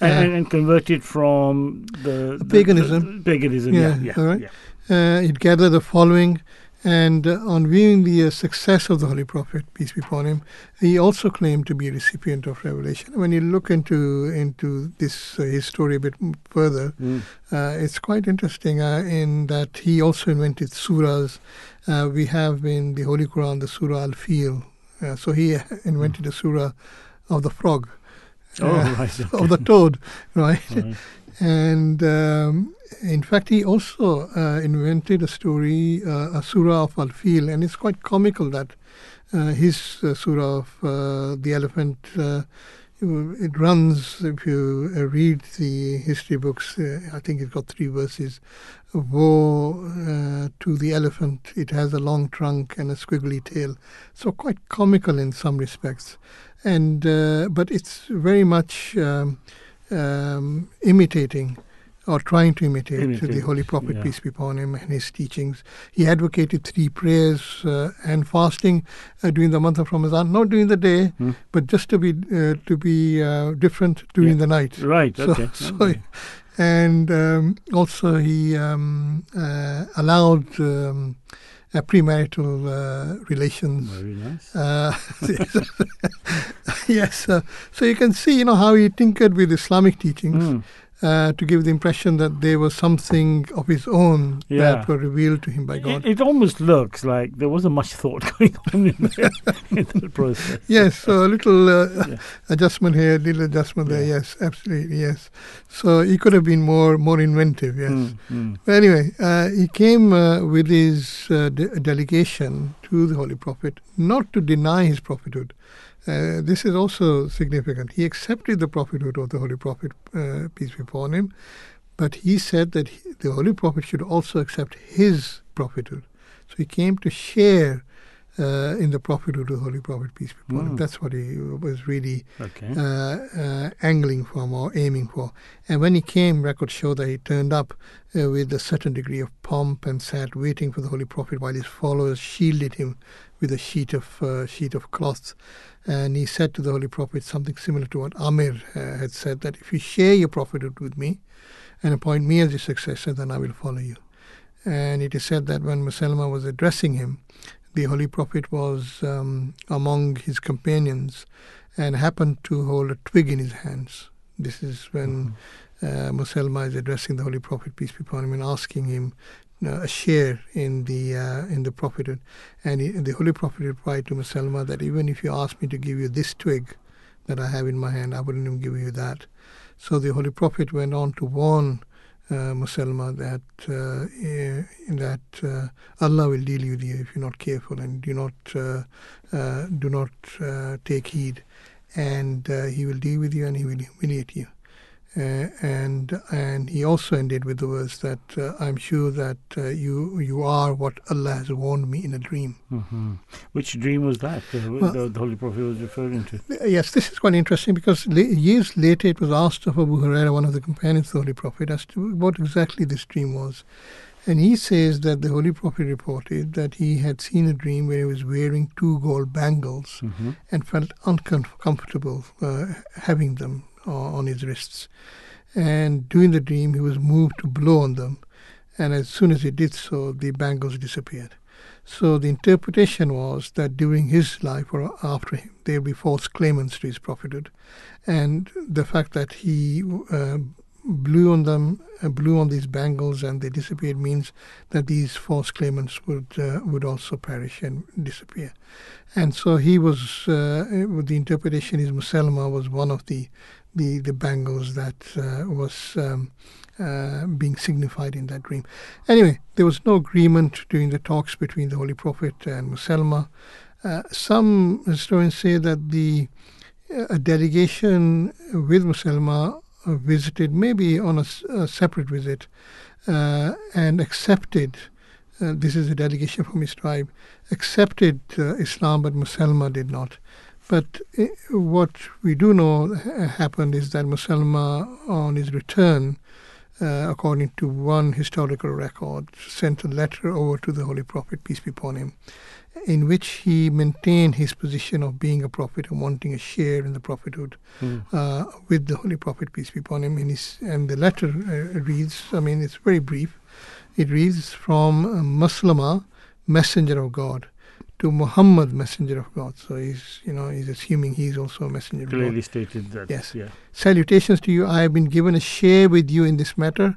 And, uh, and, and converted from the... the paganism. The, the paganism, yeah. yeah, yeah, all right? yeah. Uh, he'd gathered the following, and uh, on viewing the uh, success of the Holy Prophet, peace be upon him, he also claimed to be a recipient of revelation. When you look into into this uh, his story a bit further, mm. uh, it's quite interesting uh, in that he also invented surahs. Uh, we have in the Holy Quran the Surah Al-Fil. Uh, so he invented mm. a surah of the frog, oh, uh, right, okay. of the toad, right? right. And um, in fact, he also uh, invented a story, uh, a surah of Al-Fil, and it's quite comical that uh, his uh, surah of uh, the elephant, uh, it runs, if you uh, read the history books, uh, I think it's got three verses. Woe uh, to the elephant, it has a long trunk and a squiggly tail. So quite comical in some respects. and uh, But it's very much... Um, Um, imitating or trying to imitate Imitate, the Holy Prophet, yeah. peace be upon him, and his teachings. He advocated three prayers uh, and fasting uh, during the month of Ramadan, not during the day, hmm. but just to be uh, to be uh, different during yeah. the night. Right. So, okay. So okay. And um, also he um, uh, allowed. Um, Uh, premarital uh, relations. Very nice. Uh, yes. Uh, so you can see, you know, how he tinkered with Islamic teachings mm. uh, to give the impression that there was something of his own yeah. that were revealed to him by God. It, it almost looks like there wasn't much thought going on in the, in the process. Yes. So a little uh, yeah. adjustment here, a little adjustment yeah. there. Yes, absolutely. Yes. So he could have been more more inventive. Yes. Mm, mm. But anyway, uh, he came uh, with his uh, de delegation to the Holy Prophet, not to deny his prophethood. Uh, this is also significant. He accepted the prophethood of the Holy Prophet, uh, peace be upon him, but he said that he, the Holy Prophet should also accept his prophethood. So he came to share Uh, in the prophethood of the Holy Prophet, peace be upon him. That's what he was really okay. uh, uh, angling for or aiming for. And when he came, records show that he turned up uh, with a certain degree of pomp and sat waiting for the Holy Prophet while his followers shielded him with a sheet of uh, sheet of cloth. And he said to the Holy Prophet something similar to what Amir uh, had said, that if you share your prophethood with me and appoint me as your successor, then I will follow you. And it is said that when Musaylima was addressing him, the Holy Prophet was um, among his companions and happened to hold a twig in his hands. This is when mm-hmm. uh, Musaylima is addressing the Holy Prophet, peace be upon him, and asking him uh, a share in the uh, in the prophethood. And, he, and the Holy Prophet replied to Musaylima that even if you ask me to give you this twig that I have in my hand, I wouldn't even give you that. So the Holy Prophet went on to warn Uh, Musaylima, that uh, uh, that uh, Allah will deal with you if you're not careful and do not uh, uh, do not uh, take heed, and uh, He will deal with you and He will humiliate you. Uh, and and he also ended with the verse that uh, I'm sure that uh, you you are what Allah has warned me in a dream. Mm-hmm. Which dream was that uh, well, the, the Holy Prophet was referring to? Yes, this is quite interesting because la- years later it was asked of Abu Huraira, one of the companions of the Holy Prophet, as to what exactly this dream was. And he says that the Holy Prophet reported that he had seen a dream where he was wearing two gold bangles mm-hmm. and felt uncomfortable uh, having them on his wrists, and during the dream he was moved to blow on them, and as soon as he did so the bangles disappeared. So the interpretation was that during his life or after him there will be false claimants to his prophethood, and the fact that he uh, blew on them uh, blew on these bangles and they disappeared means that these false claimants would uh, would also perish and disappear. And so he was uh, the interpretation is Musaylima was one of the The, the bangles that uh, was um, uh, being signified in that dream. Anyway, there was no agreement during the talks between the Holy Prophet and Musaylima. Uh, some historians say that the uh, a delegation with Musaylima visited, maybe on a, a separate visit, uh, and accepted, uh, this is a delegation from his tribe, accepted uh, Islam, but Musaylima did not. But what we do know happened is that Musaylima, on his return, uh, according to one historical record, sent a letter over to the Holy Prophet, peace be upon him, in which he maintained his position of being a prophet and wanting a share in the prophethood mm. uh, with the Holy Prophet, peace be upon him. And, his, and the letter uh, reads, I mean, it's very brief. It reads, from Maslama, messenger of God, to Muhammad, messenger of God. So he's, you know, he's assuming he's also a messenger of God. Clearly stated that. Yes. Yeah. Salutations to you. I have been given a share with you in this matter.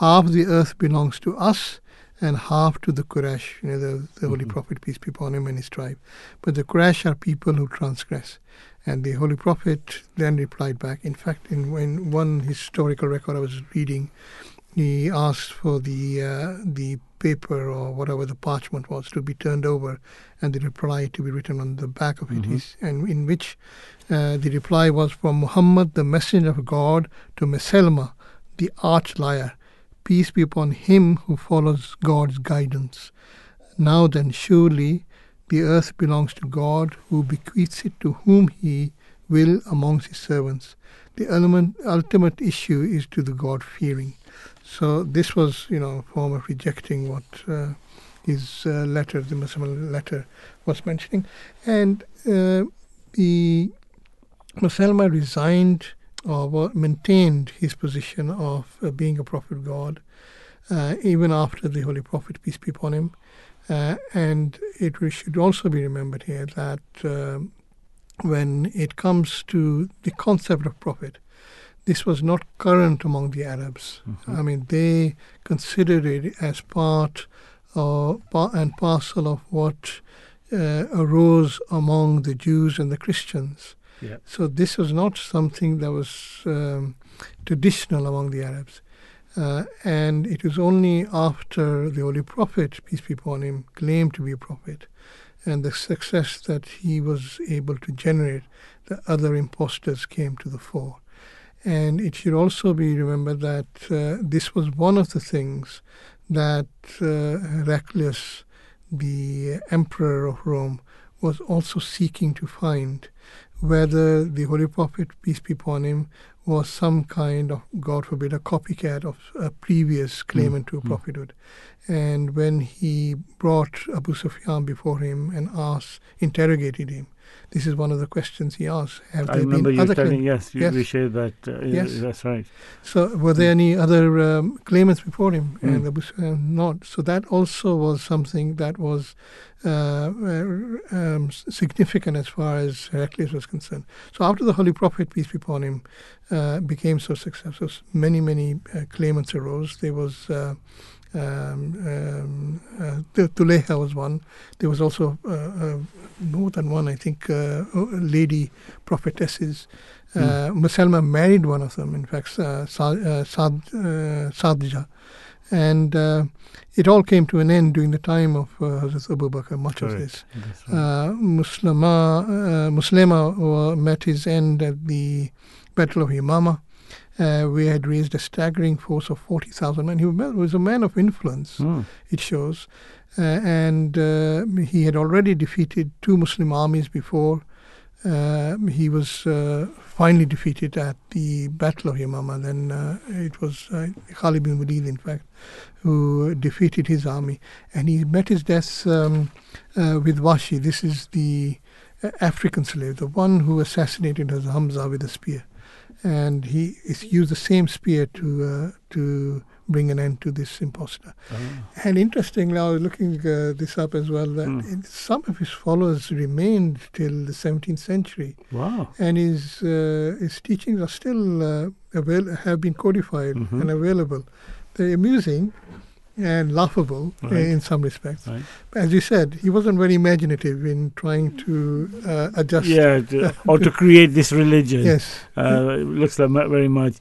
Half the earth belongs to us and half to the Quraysh, you know, the, the mm-hmm. Holy Prophet, peace be upon him, and his tribe. But the Quraysh are people who transgress. And the Holy Prophet then replied back. In fact, in, in one historical record I was reading, he asked for the uh, the paper or whatever the parchment was to be turned over, and the reply to be written on the back of it. Mm-hmm. Is, and in which uh, the reply was, from Muhammad, the messenger of God, to Musaylima, the arch liar. Peace be upon him who follows God's guidance. Now then, surely the earth belongs to God, who bequeaths it to whom he will amongst his servants. The element, ultimate issue is to the God-fearing. So this was, you know, a form of rejecting what uh, his uh, letter, the Musaylima letter, was mentioning. And uh, the Musaylima resigned or maintained his position of uh, being a prophet of God, uh, even after the Holy Prophet, peace be upon him. Uh, and it should also be remembered here that uh, when it comes to the concept of prophet, this was not current among the Arabs. Mm-hmm. I mean, they considered it as part uh, and parcel of what uh, arose among the Jews and the Christians. Yeah. So this was not something that was um, traditional among the Arabs. Uh, and it was only after the Holy Prophet, peace be upon him, claimed to be a prophet, and the success that he was able to generate, that other impostors came to the fore. And it should also be remembered that uh, this was one of the things that uh, Heraclius, the emperor of Rome, was also seeking to find, whether the Holy Prophet, peace be upon him, was some kind of, God forbid, a copycat of a previous claimant mm-hmm. to prophethood. And when he brought Abu Sufyan before him and asked, interrogated him, this is one of the questions he asked. Have I there remember been you other telling, claimants? Yes, you, yes. We shared that. Uh, yes. That's right. So were there mm. any other um, claimants before him? Mm. And Abu Sufyan, not. So that also was something that was uh, um, significant as far as Heraclius was concerned. So after the Holy Prophet, peace be upon him, uh, became so successful, many, many uh, claimants arose. There was... Uh, Um, um, uh, Tuleha was one. There was also uh, uh, more than one, I think, uh, lady prophetesses. Uh, mm. Musaylima married one of them, in fact, uh, Sad, uh, Sad, uh, Sadja. And uh, it all came to an end during the time of uh, Hazrat Abu Bakr, much Correct. Of this. Right. Uh, Muslima, uh, Muslima met his end at the Battle of Yamama. uh, where he had raised a staggering force of forty thousand men. He was a man of influence, mm. it shows. Uh, and uh, he had already defeated two Muslim armies before. Uh, he was uh, finally defeated at the Battle of Yamama. Then uh, it was uh, Khalid bin Walid, in fact, who defeated his army. And he met his death um, uh, with Washi. This is the uh, African slave, the one who assassinated Hamza with a spear. And he used the same spear to uh, to bring an end to this imposter. Oh. And interestingly, I was looking uh, this up as well, that mm. some of his followers remained till the seventeenth century. Wow. And his, uh, his teachings are still uh, avail- have been codified mm-hmm. and available. They're amusing and laughable right. in some respects. Right. As you said, he wasn't very imaginative in trying to uh, adjust. Yeah, to, uh, or to create this religion. Yes. Uh, it looks like very much...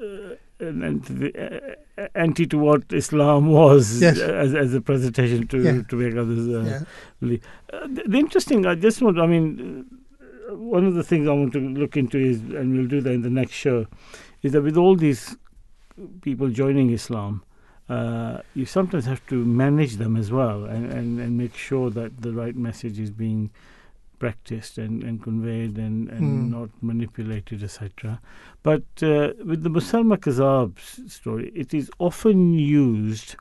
Uh, And the, uh, anti to what Islam was yes. as as a presentation to yeah. to make others uh, yeah. believe. Uh, the, the interesting. I just want. I mean, uh, one of the things I want to look into is, and we'll do that in the next show, is that with all these people joining Islam, uh, you sometimes have to manage them as well, and, and, and make sure that the right message is being practiced and, and conveyed and, and mm. not manipulated, et cetera. But uh, with the Musaylima Kazzab story, it is often used,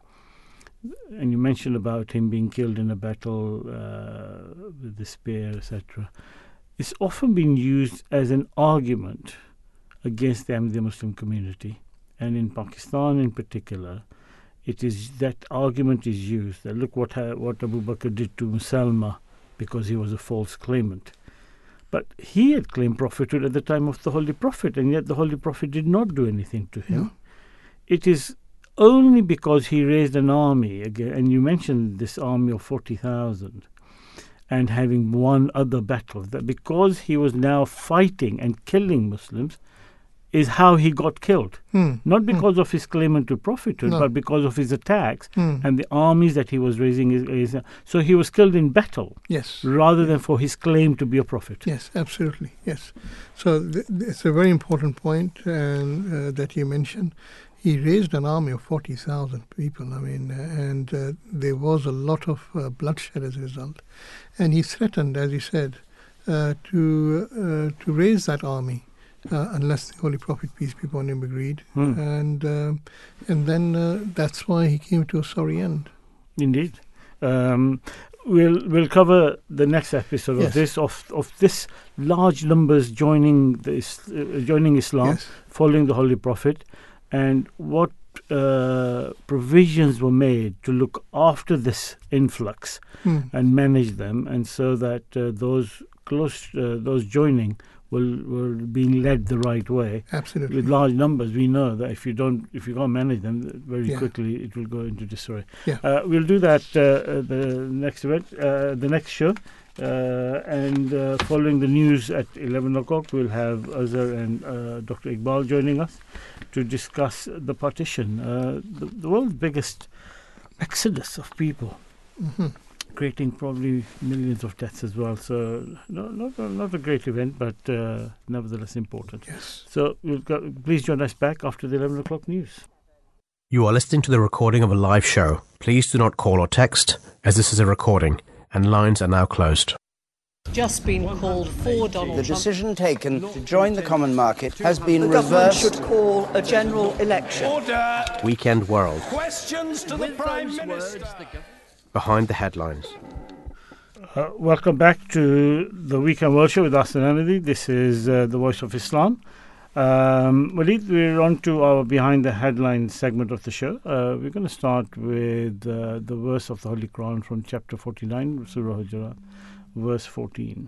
and you mentioned about him being killed in a battle uh, with the spear, et cetera. It's often been used as an argument against the Ahmadiyya Muslim community, and in Pakistan in particular. It is that argument is used that look what ha- what Abu Bakr did to Musaylima, because he was a false claimant. But he had claimed prophethood at the time of the Holy Prophet, and yet the Holy Prophet did not do anything to him. No. It is only because he raised an army, again, and you mentioned this army of forty thousand, and having won other battles, that because he was now fighting and killing Muslims, is how he got killed. Hmm. Not because hmm. of his claimant to prophethood, no. but because of his attacks hmm. and the armies that he was raising. His, his, so he was killed in battle yes. rather than for his claim to be a prophet. Yes, absolutely, yes. So th- th- it's a very important point uh, uh, that you mentioned. He raised an army of forty thousand people, I mean, uh, and uh, there was a lot of uh, bloodshed as a result. And he threatened, as he said, uh, to uh, to raise that army. Uh, unless the Holy Prophet, peace be upon him, agreed. Hmm. And uh, and then uh, that's why he came to a sorry end. Indeed. Um, we'll we'll cover the next episode yes. of this, of of this large numbers joining, the, uh, joining Islam, yes. following the Holy Prophet, and what uh, provisions were made to look after this influx hmm. and manage them, and so that uh, those close, uh, those joining Will, were being led the right way. Absolutely. With large numbers, we know that if you don't, if you can't manage them very yeah. quickly, it will go into disarray. Yeah. Uh, we'll do that uh, the next event, uh, the next show, uh, and uh, following the news at eleven o'clock, we'll have Azhar and uh, Doctor Iqbal joining us to discuss the partition, uh, the, the world's biggest exodus of people. Mm-hmm. Creating probably millions of deaths as well. So no, not, not a great event, but uh, nevertheless important. Yes. So we've got, please join us back after the eleven o'clock news. You are listening to the recording of a live show. Please do not call or text, as this is a recording, and lines are now closed. Just been called for Donald Trump. The decision taken to join the common market has been reversed. The government should call a general election. Order. Weekend World. Questions to the Prime Minister. Behind the headlines. Uh, welcome back to the Weekend World Show with Aslam Ahmadi. This is uh, the Voice of Islam. Um, Walid, we're on to our Behind the Headlines segment of the show. Uh, we're going to start with uh, the verse of the Holy Quran from chapter forty-nine, Surah Hujurat, verse fourteen.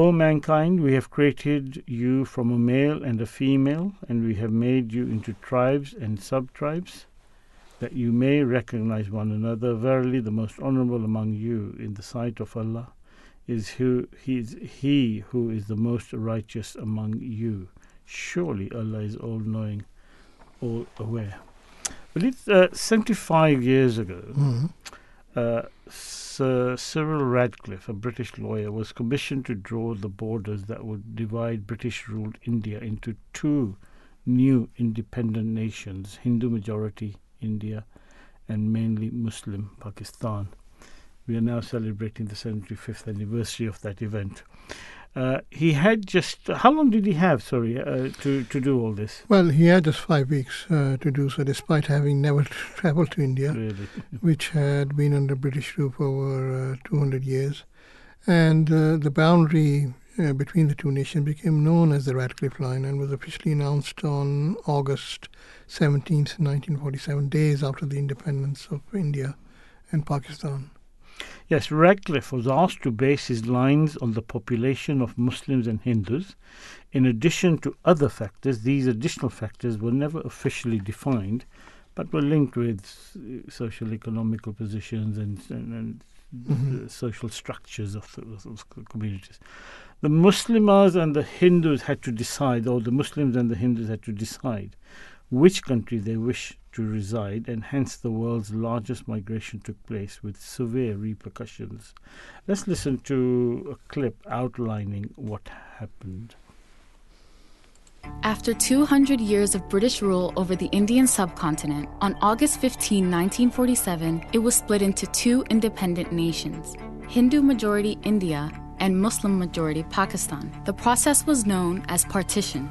O mankind, we have created you from a male and a female, and we have made you into tribes and sub-tribes, that you may recognize one another. Verily, the most honorable among you in the sight of Allah is who, he, is he who is the most righteous among you. Surely Allah is all-knowing, all-aware. Well, it's uh, seventy-five years ago, mm-hmm. uh, Sir Cyril Radcliffe, a British lawyer, was commissioned to draw the borders that would divide British-ruled India into two new independent nations, Hindu-majority India and mainly Muslim Pakistan. We are now celebrating the seventy-fifth anniversary of that event. Uh, he had just, how long did he have, sorry, uh, to, to do all this? Well, he had just five weeks uh, to do so, despite having never travelled to India, really? Which had been under British rule for over uh, two hundred years. And uh, the boundary uh, between the two nations became known as the Radcliffe Line and was officially announced on August seventeenth, nineteen forty-seven, days after the independence of India and Pakistan. Yes, Radcliffe was asked to base his lines on the population of Muslims and Hindus. In addition to other factors, these additional factors were never officially defined, but were linked with social economical positions and, and, and mm-hmm. social structures of those communities. The Muslimas and the Hindus had to decide, or the Muslims and the Hindus had to decide which country they wished to reside, and hence the world's largest migration took place with severe repercussions. Let's listen to a clip outlining what happened. After two hundred years of British rule over the Indian subcontinent, on August fifteenth, nineteen forty-seven, it was split into two independent nations, Hindu-majority India and Muslim-majority Pakistan. The process was known as partition.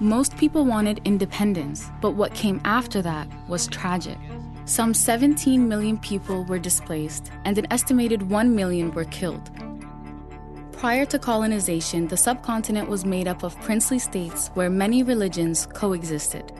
Most people wanted independence, but what came after that was tragic. Some seventeen million people were displaced, and an estimated one million were killed. Prior to colonization, the subcontinent was made up of princely states where many religions coexisted.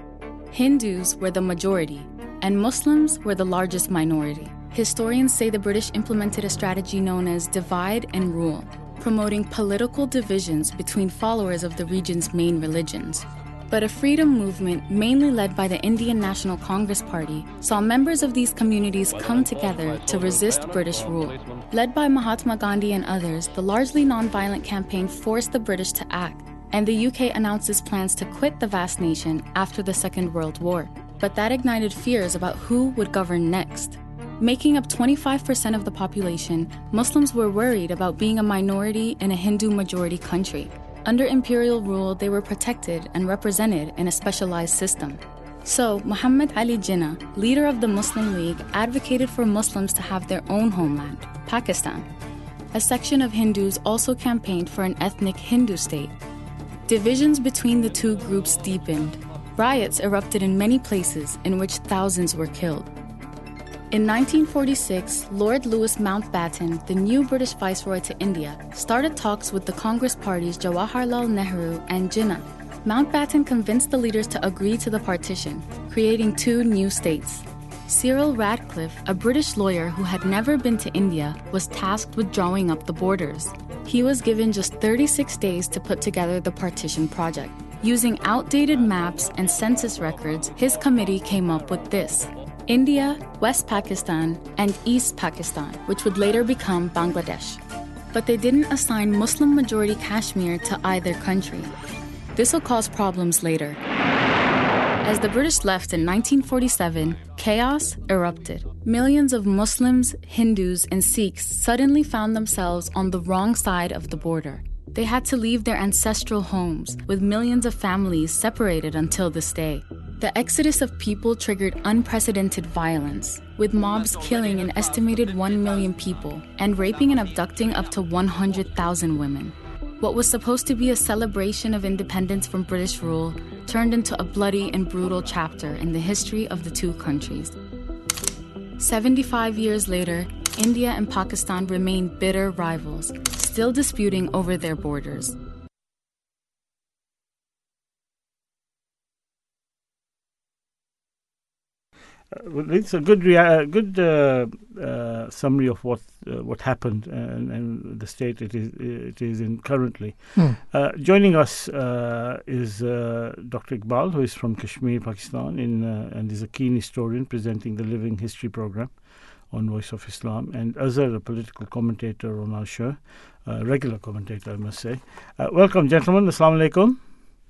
Hindus were the majority, and Muslims were the largest minority. Historians say the British implemented a strategy known as divide and rule, promoting political divisions between followers of the region's main religions. But a freedom movement, mainly led by the Indian National Congress Party, saw members of these communities come together to resist British rule. Led by Mahatma Gandhi and others, the largely non-violent campaign forced the British to act, and the U K announced its plans to quit the vast nation after the Second World War. But that ignited fears about who would govern next. Making up twenty-five percent of the population, Muslims were worried about being a minority in a Hindu-majority country. Under imperial rule, they were protected and represented in a specialized system. So, Muhammad Ali Jinnah, leader of the Muslim League, advocated for Muslims to have their own homeland, Pakistan. A section of Hindus also campaigned for an ethnic Hindu state. Divisions between the two groups deepened. Riots erupted in many places, in which thousands were killed. In nineteen forty-six, Lord Louis Mountbatten, the new British Viceroy to India, started talks with the Congress parties Jawaharlal Nehru and Jinnah. Mountbatten convinced the leaders to agree to the partition, creating two new states. Cyril Radcliffe, a British lawyer who had never been to India, was tasked with drawing up the borders. He was given just thirty-six days to put together the partition project. Using outdated maps and census records, his committee came up with this: India, West Pakistan, and East Pakistan, which would later become Bangladesh. But they didn't assign Muslim-majority Kashmir to either country. This will cause problems later. As the British left in nineteen forty-seven, chaos erupted. Millions of Muslims, Hindus, and Sikhs suddenly found themselves on the wrong side of the border. They had to leave their ancestral homes, with millions of families separated until this day. The exodus of people triggered unprecedented violence, with mobs killing an estimated one million people and raping and abducting up to one hundred thousand women. What was supposed to be a celebration of independence from British rule turned into a bloody and brutal chapter in the history of the two countries. seventy-five years later, India and Pakistan remain bitter rivals, still disputing over their borders. It's a good, rea- good uh, uh, summary of what uh, what happened and, and the state it is it is in currently. Mm. Uh, joining us uh, is uh, Doctor Iqbal, who is from Kashmir, Pakistan, in uh, and is a keen historian presenting the Living History program on Voice of Islam, and Azhar, a political commentator on our show, a regular commentator, I must say. Uh, welcome, gentlemen. Assalamu alaikum.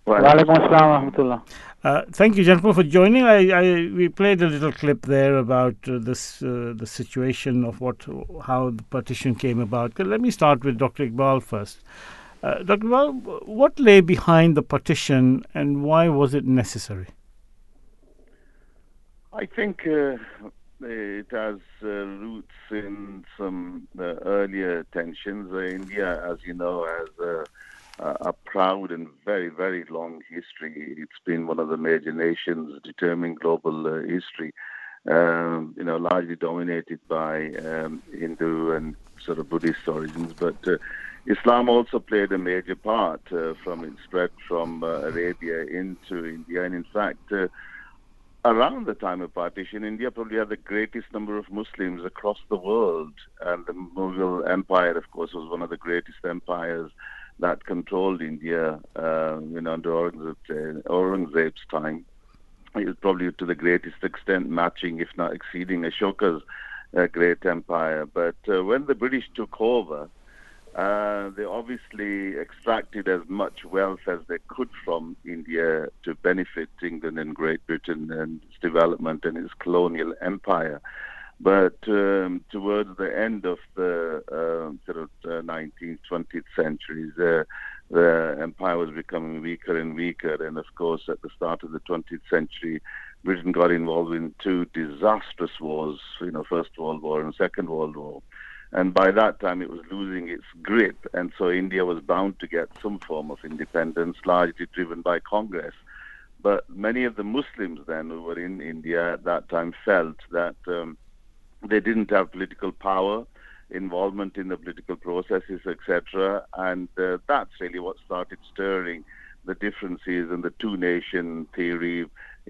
Wa alaikum assalam wa rahmatullah. Thank you, gentlemen, for joining. I, I we played a little clip there about uh, this uh, the situation of what how the partition came about. Let me start with Doctor Iqbal first. Uh, Doctor Iqbal, what lay behind the partition and why was it necessary? I think uh, it has uh, roots in some uh, earlier tensions. Uh, India, as you know, has a uh, Uh, a proud and very, very long history. It's been one of the major nations determining global uh, history, um, you know, largely dominated by um, Hindu and sort of Buddhist origins. But uh, Islam also played a major part uh, from its spread from uh, Arabia into India. And in fact, uh, around the time of partition, India probably had the greatest number of Muslims across the world. And the Mughal Empire, of course, was one of the greatest empires that controlled India, uh, you know, under Aurangzeb, Aurangzeb's time. It was probably to the greatest extent matching, if not exceeding, Ashoka's uh, great empire. But uh, when the British took over, uh, they obviously extracted as much wealth as they could from India to benefit England and Great Britain and its development and its colonial empire. But um, towards the end of the uh, sort of uh, nineteenth, twentieth centuries, uh, the empire was becoming weaker and weaker. And of course, at the start of the twentieth century, Britain got involved in two disastrous wars, you know, First World War and Second World War. And by that time, it was losing its grip. And so India was bound to get some form of independence, largely driven by Congress. But many of the Muslims then who were in India at that time felt that Um, they didn't have political power, involvement in the political processes, et cetera. And uh, that's really what started stirring the differences and the two-nation theory.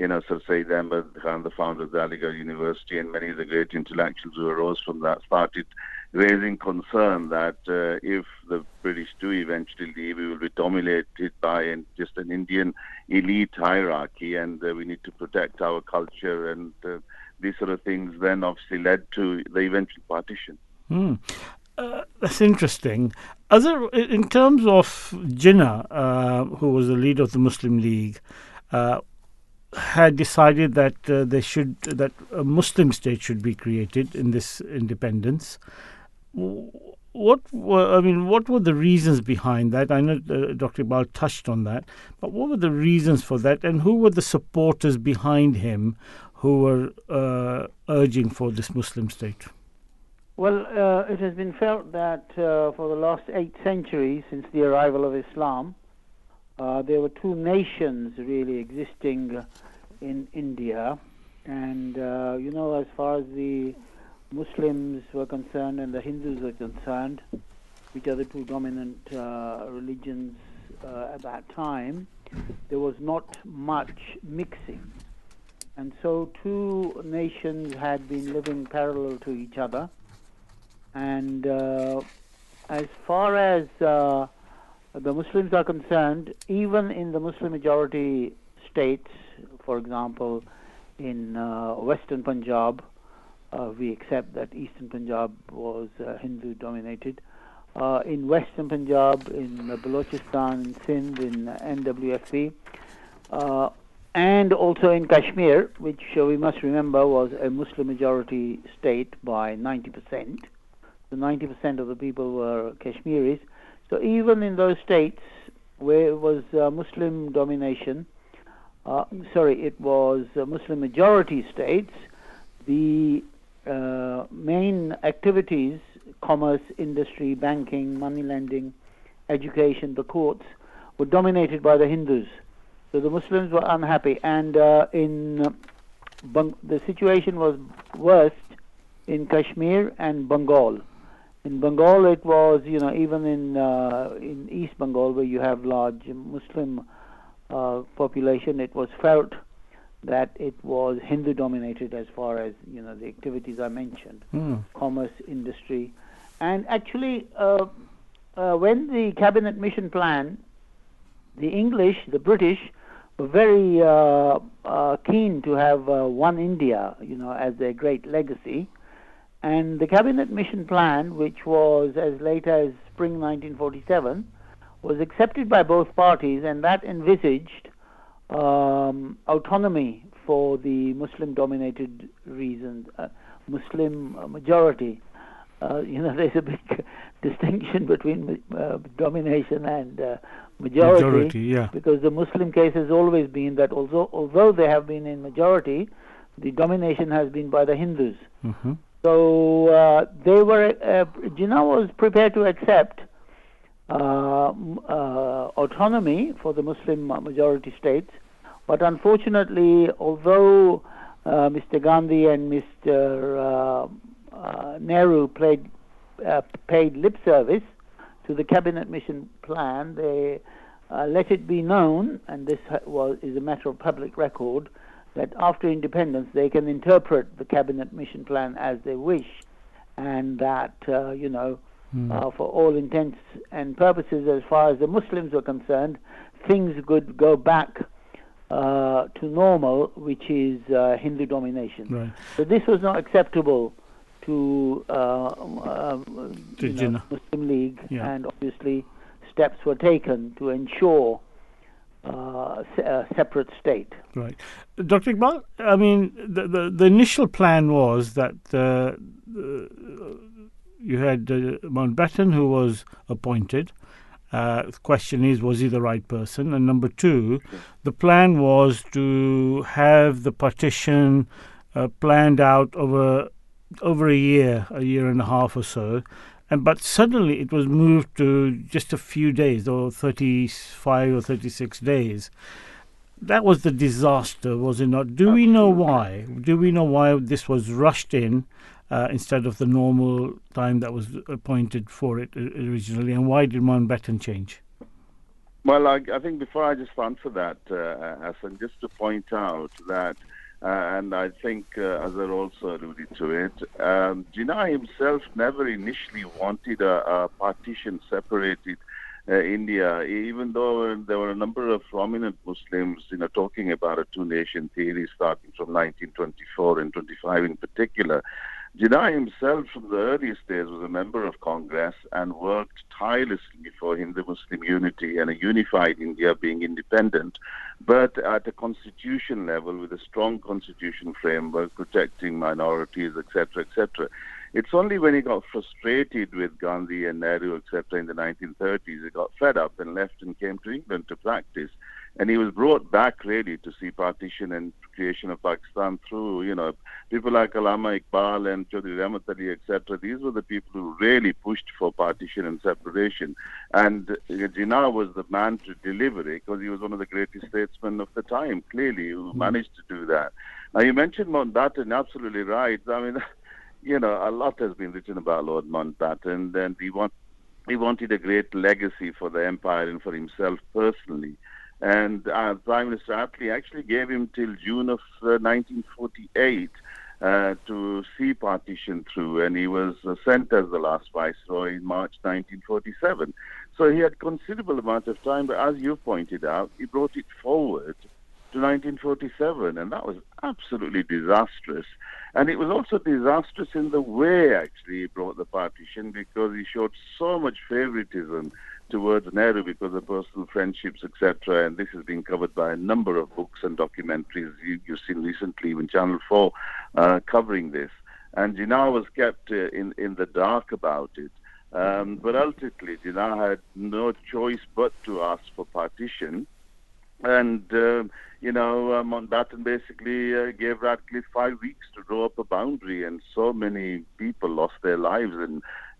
You know, Sir Syed Ahmad Khan, the founder of the Aligarh University, and many of the great intellectuals who arose from that started raising concern that uh, if the British do eventually leave, we will be dominated by an, just an Indian elite hierarchy, and uh, we need to protect our culture and uh, these sort of things then obviously led to the eventual partition. Mm. Uh, that's interesting. Other, in terms of Jinnah, uh, who was the leader of the Muslim League, uh, had decided that uh, they should that a Muslim state should be created in this independence. What were, I mean, what were the reasons behind that? I know uh, Doctor Iqbal touched on that, but what were the reasons for that, and who were the supporters behind him who were uh, urging for this Muslim state? Well, uh, it has been felt that uh, for the last eight centuries since the arrival of Islam, uh, there were two nations really existing in India. And, uh, you know, as far as the Muslims were concerned and the Hindus were concerned, which are the two dominant uh, religions uh, at that time, there was not much mixing. And so two nations had been living parallel to each other. And uh, as far as uh, the Muslims are concerned, even in the Muslim majority states, for example, in uh, Western Punjab, uh, we accept that Eastern Punjab was uh, Hindu dominated. Uh, in Western Punjab, in Balochistan, in Sindh, in N W F P, uh, and also in Kashmir, which uh, we must remember was a Muslim majority state by ninety percent. So ninety percent of the people were Kashmiris. So even in those states where it was uh, Muslim domination, uh, sorry, it was uh, Muslim majority states, the uh, main activities, commerce, industry, banking, money lending, education, the courts, were dominated by the Hindus. So the Muslims were unhappy, and uh, in uh, Bang- the situation was worst in Kashmir and Bengal. In Bengal, it was, you know, even in uh, in East Bengal, where you have large Muslim uh, population, it was felt that it was Hindu dominated as far as, you know, the activities I mentioned, mm. commerce, industry. And actually uh, uh, when the cabinet mission plan, the English, the British were very uh, uh, keen to have uh, one India, you know, as their great legacy. And the cabinet mission plan, which was as late as spring nineteen forty-seven, was accepted by both parties, and that envisaged um, autonomy for the Muslim-dominated regions, uh, Muslim majority. Uh, you know, there's a big distinction between uh, domination and uh, majority, majority yeah. because the Muslim case has always been that although, although they have been in majority, the domination has been by the Hindus. Mm-hmm. So uh, they were, uh, Jinnah was prepared to accept uh, uh, autonomy for the Muslim majority states, but unfortunately, although uh, Mister Gandhi and Mister Uh, uh, Nehru played, uh, paid lip service to the cabinet mission plan, they uh, let it be known, and this was, is a matter of public record, that after independence they can interpret the cabinet mission plan as they wish, and that, uh, you know, mm. uh, for all intents and purposes, as far as the Muslims were concerned, things could go back uh, to normal, which is uh, Hindu domination. Right. So this was not acceptable to, uh, uh, to you know, Muslim League, yeah. and obviously steps were taken to ensure Uh, se uh, separate state. Right. Doctor Iqbal, I mean, the, the, the initial plan was that uh, uh, you had uh, Mountbatten, who was appointed. Uh, the question is, was he the right person? And number two, the plan was to have the partition uh, planned out over over a year, a year and a half or so. And, but suddenly it was moved to just a few days, or thirty-five or thirty-six days. That was the disaster, was it not? Do we know why? Do we know why this was rushed in uh, instead of the normal time that was appointed for it originally? And why did Mountbatten change? Well, I, I think before I just answer that, uh, Hassan, just to point out that, Uh, and I think uh, Azhar also alluded to it, um, Jinnah himself never initially wanted a, a partition, separated uh, India, even though there were a number of prominent Muslims, you know, talking about a two-nation theory starting from nineteen twenty-four and twenty-five in particular. Jinnah himself, from the earliest days, was a member of Congress and worked tirelessly for Hindu-Muslim unity and a unified India being independent, but at a constitution level with a strong constitution framework protecting minorities, et cetera, et cetera. It's only when he got frustrated with Gandhi and Nehru, et cetera, in the nineteen thirties, he got fed up and left and came to England to practice. And he was brought back, really, to see partition and creation of Pakistan through, you know, people like Allama Iqbal and Chaudhry Rahmat Ali, et cetera. These were the people who really pushed for partition and separation. And Jinnah was the man to deliver it, because he was one of the greatest statesmen of the time, clearly, who managed to do that. Now, you mentioned Mountbatten, absolutely right. I mean, you know, a lot has been written about Lord Mountbatten, and he, want, he wanted a great legacy for the empire and for himself personally. And uh, Prime Minister Attlee actually gave him till June of uh, nineteen forty-eight uh, to see partition through, and he was uh, sent as the last viceroy in March nineteen forty-seven. So he had considerable amount of time, but as you pointed out, he brought it forward to nineteen forty-seven, and that was absolutely disastrous. And it was also disastrous in the way, actually, he brought the partition, because he showed so much favoritism towards Nehru because of personal friendships, et cetera. And this has been covered by a number of books and documentaries you, you've seen recently, even Channel four uh, covering this. And Jinnah was kept uh, in, in the dark about it. Um, but ultimately, Jinnah had no choice but to ask for partition. And, uh, you know, uh, Mountbatten basically uh, gave Radcliffe five weeks to draw up a boundary, and so many people lost their lives, and,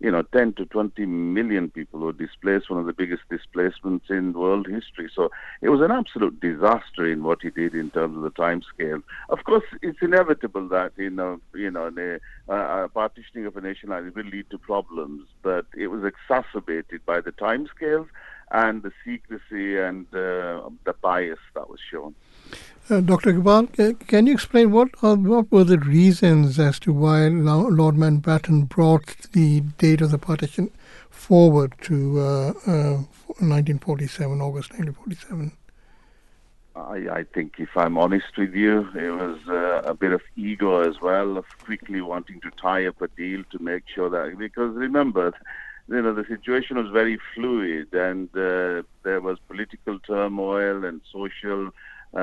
you know, ten to twenty million people were displaced, one of the biggest displacements in world history. So it was an absolute disaster in what he did in terms of the time scale. Of course, it's inevitable that, you know, you know the uh, partitioning of a nation like this will lead to problems, but it was exacerbated by the time scales and the secrecy and uh, the bias that was shown. Uh, Doctor Iqbal, can you explain what uh, what were the reasons as to why Lord Mountbatten brought the date of the partition forward to uh, uh, nineteen forty-seven, August nineteen forty-seven? I, I think, if I'm honest with you, it was uh, a bit of ego as well, of quickly wanting to tie up a deal to make sure that, because remember, you know, the situation was very fluid, and uh, there was political turmoil and social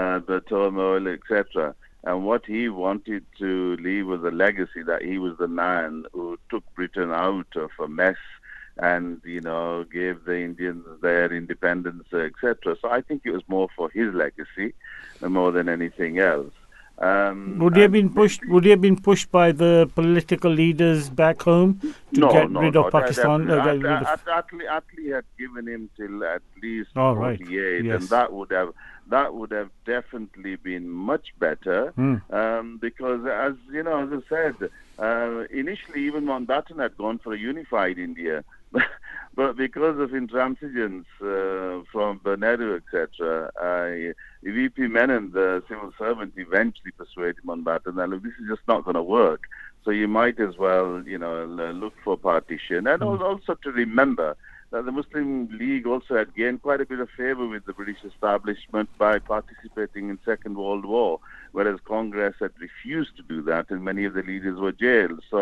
Uh, the turmoil, et cetera. And what he wanted to leave was a legacy that he was the man who took Britain out of a mess and, you know, gave the Indians their independence, et cetera. So I think it was more for his legacy more than anything else. Um, would he have been pushed? Would he have been pushed by the political leaders back home to no, get no, rid of no, Pakistan? That, that, no, that, Attlee, Attlee had given him till at least oh, forty-eight, right. Yes. And that would have that would have definitely been much better mm. um, because, as you know, as I said, uh, initially even Mountbatten had gone for a unified India. But because of intransigence uh, from Nehru, et cetera, V P Menon, the civil servant, eventually persuaded Mountbatten that, look, this is just not going to work. So you might as well, you know, look for partition. And also to remember that the Muslim League also had gained quite a bit of favor with the British establishment by participating in Second World War, whereas Congress had refused to do that, and many of the leaders were jailed. So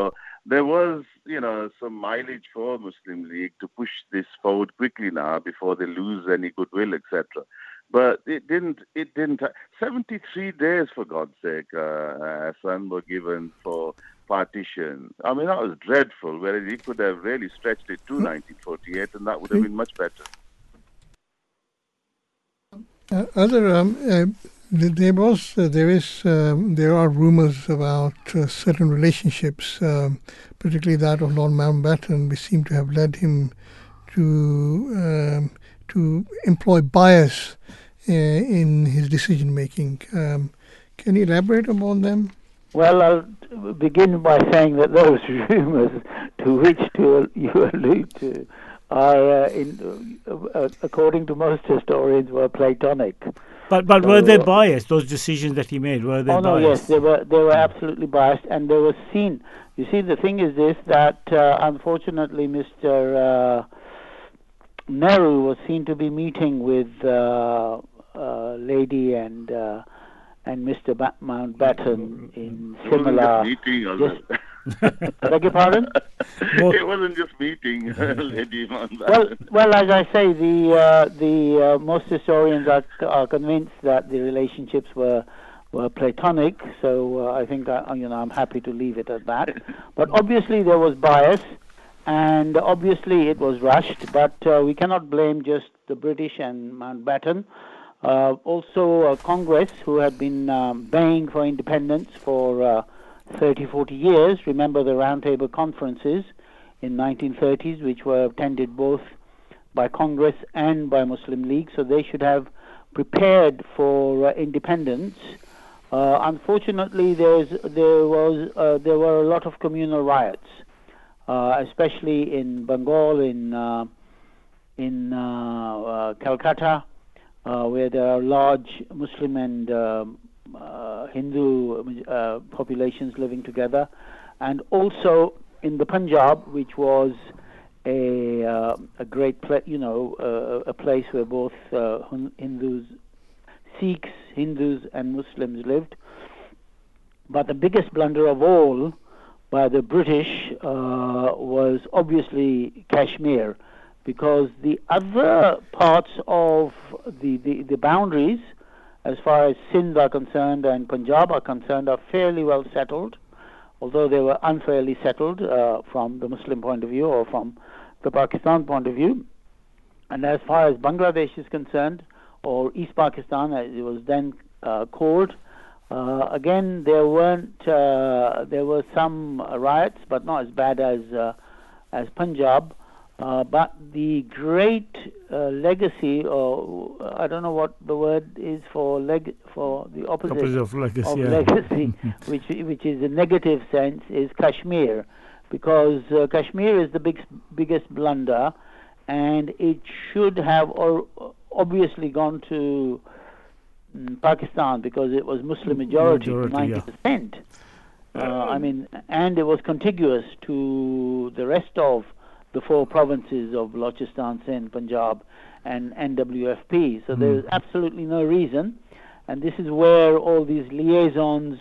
there was, you know, some mileage for Muslim League to push this forward quickly now before they lose any goodwill, et cetera. But it didn't. It didn't. seventy-three days, for God's sake, uh, Hassan, were given for partition. I mean, that was dreadful. Whereas he could have really stretched it to nineteen forty-eight, and that would have been much better. Uh, other, um, uh, there was, uh, there is, um, there are rumours about uh, certain relationships, um, particularly that of Lord Mountbatten, which seem to have led him to um, to employ bias uh, in his decision making. Um, can you elaborate upon them? Well, I'll begin by saying that those rumours to which to, you allude to are, uh, in, uh, according to most historians, were Platonic. But but so, were they biased? Those decisions that he made, were they oh, biased? Oh no, yes, they were. They were absolutely biased, and they were seen. You see, the thing is this: that uh, unfortunately, Mister Uh, Nehru was seen to be meeting with uh, uh, Lady and. Uh, and Mister Ba- Mountbatten in similar... It wasn't just meeting. I beg your pardon? It wasn't just meeting, Lady Mountbatten. Well, well, as I say, the uh, the uh, most historians are, are convinced that the relationships were were platonic, so uh, I think I, you know, I'm happy to leave it at that. But obviously there was bias, and obviously it was rushed, but uh, we cannot blame just the British and Mountbatten. Uh, also, uh, Congress, who had been um, baying for independence for uh, thirty, forty years, remember the Round Table Conferences in nineteen thirties, which were attended both by Congress and by Muslim League, so they should have prepared for uh, independence. Uh, unfortunately, there's, there, was, uh, there were a lot of communal riots, uh, especially in Bengal, in, uh, in uh, uh, Calcutta, Uh, where there are large Muslim and um, uh, Hindu uh, populations living together, and also in the Punjab, which was a, uh, a great, pla- you know, uh, a place where both uh, Hindus, Sikhs, Hindus, and Muslims lived. But the biggest blunder of all by the British uh, was obviously Kashmir, because the other parts of the, the, the boundaries, as far as Sindh are concerned and Punjab are concerned, are fairly well settled, although they were unfairly settled uh, from the Muslim point of view or from the Pakistan point of view. And as far as Bangladesh is concerned, or East Pakistan, as it was then uh, called, uh, again, there weren't, uh, there were some riots, but not as bad as, uh, as Punjab. Uh, but the great uh, legacy, or I don't know what the word is for leg for the opposite, opposite of legacy, of yeah. legacy which which is a negative sense, is Kashmir, because uh, Kashmir is the big, biggest blunder, and it should have or obviously gone to Pakistan because it was Muslim majority, majority ninety percent. Yeah. Uh, I mean, and it was contiguous to the rest of the four provinces of Balochistan, Sindh, Punjab, and N W F P. So mm. there's absolutely no reason. And this is where all these liaisons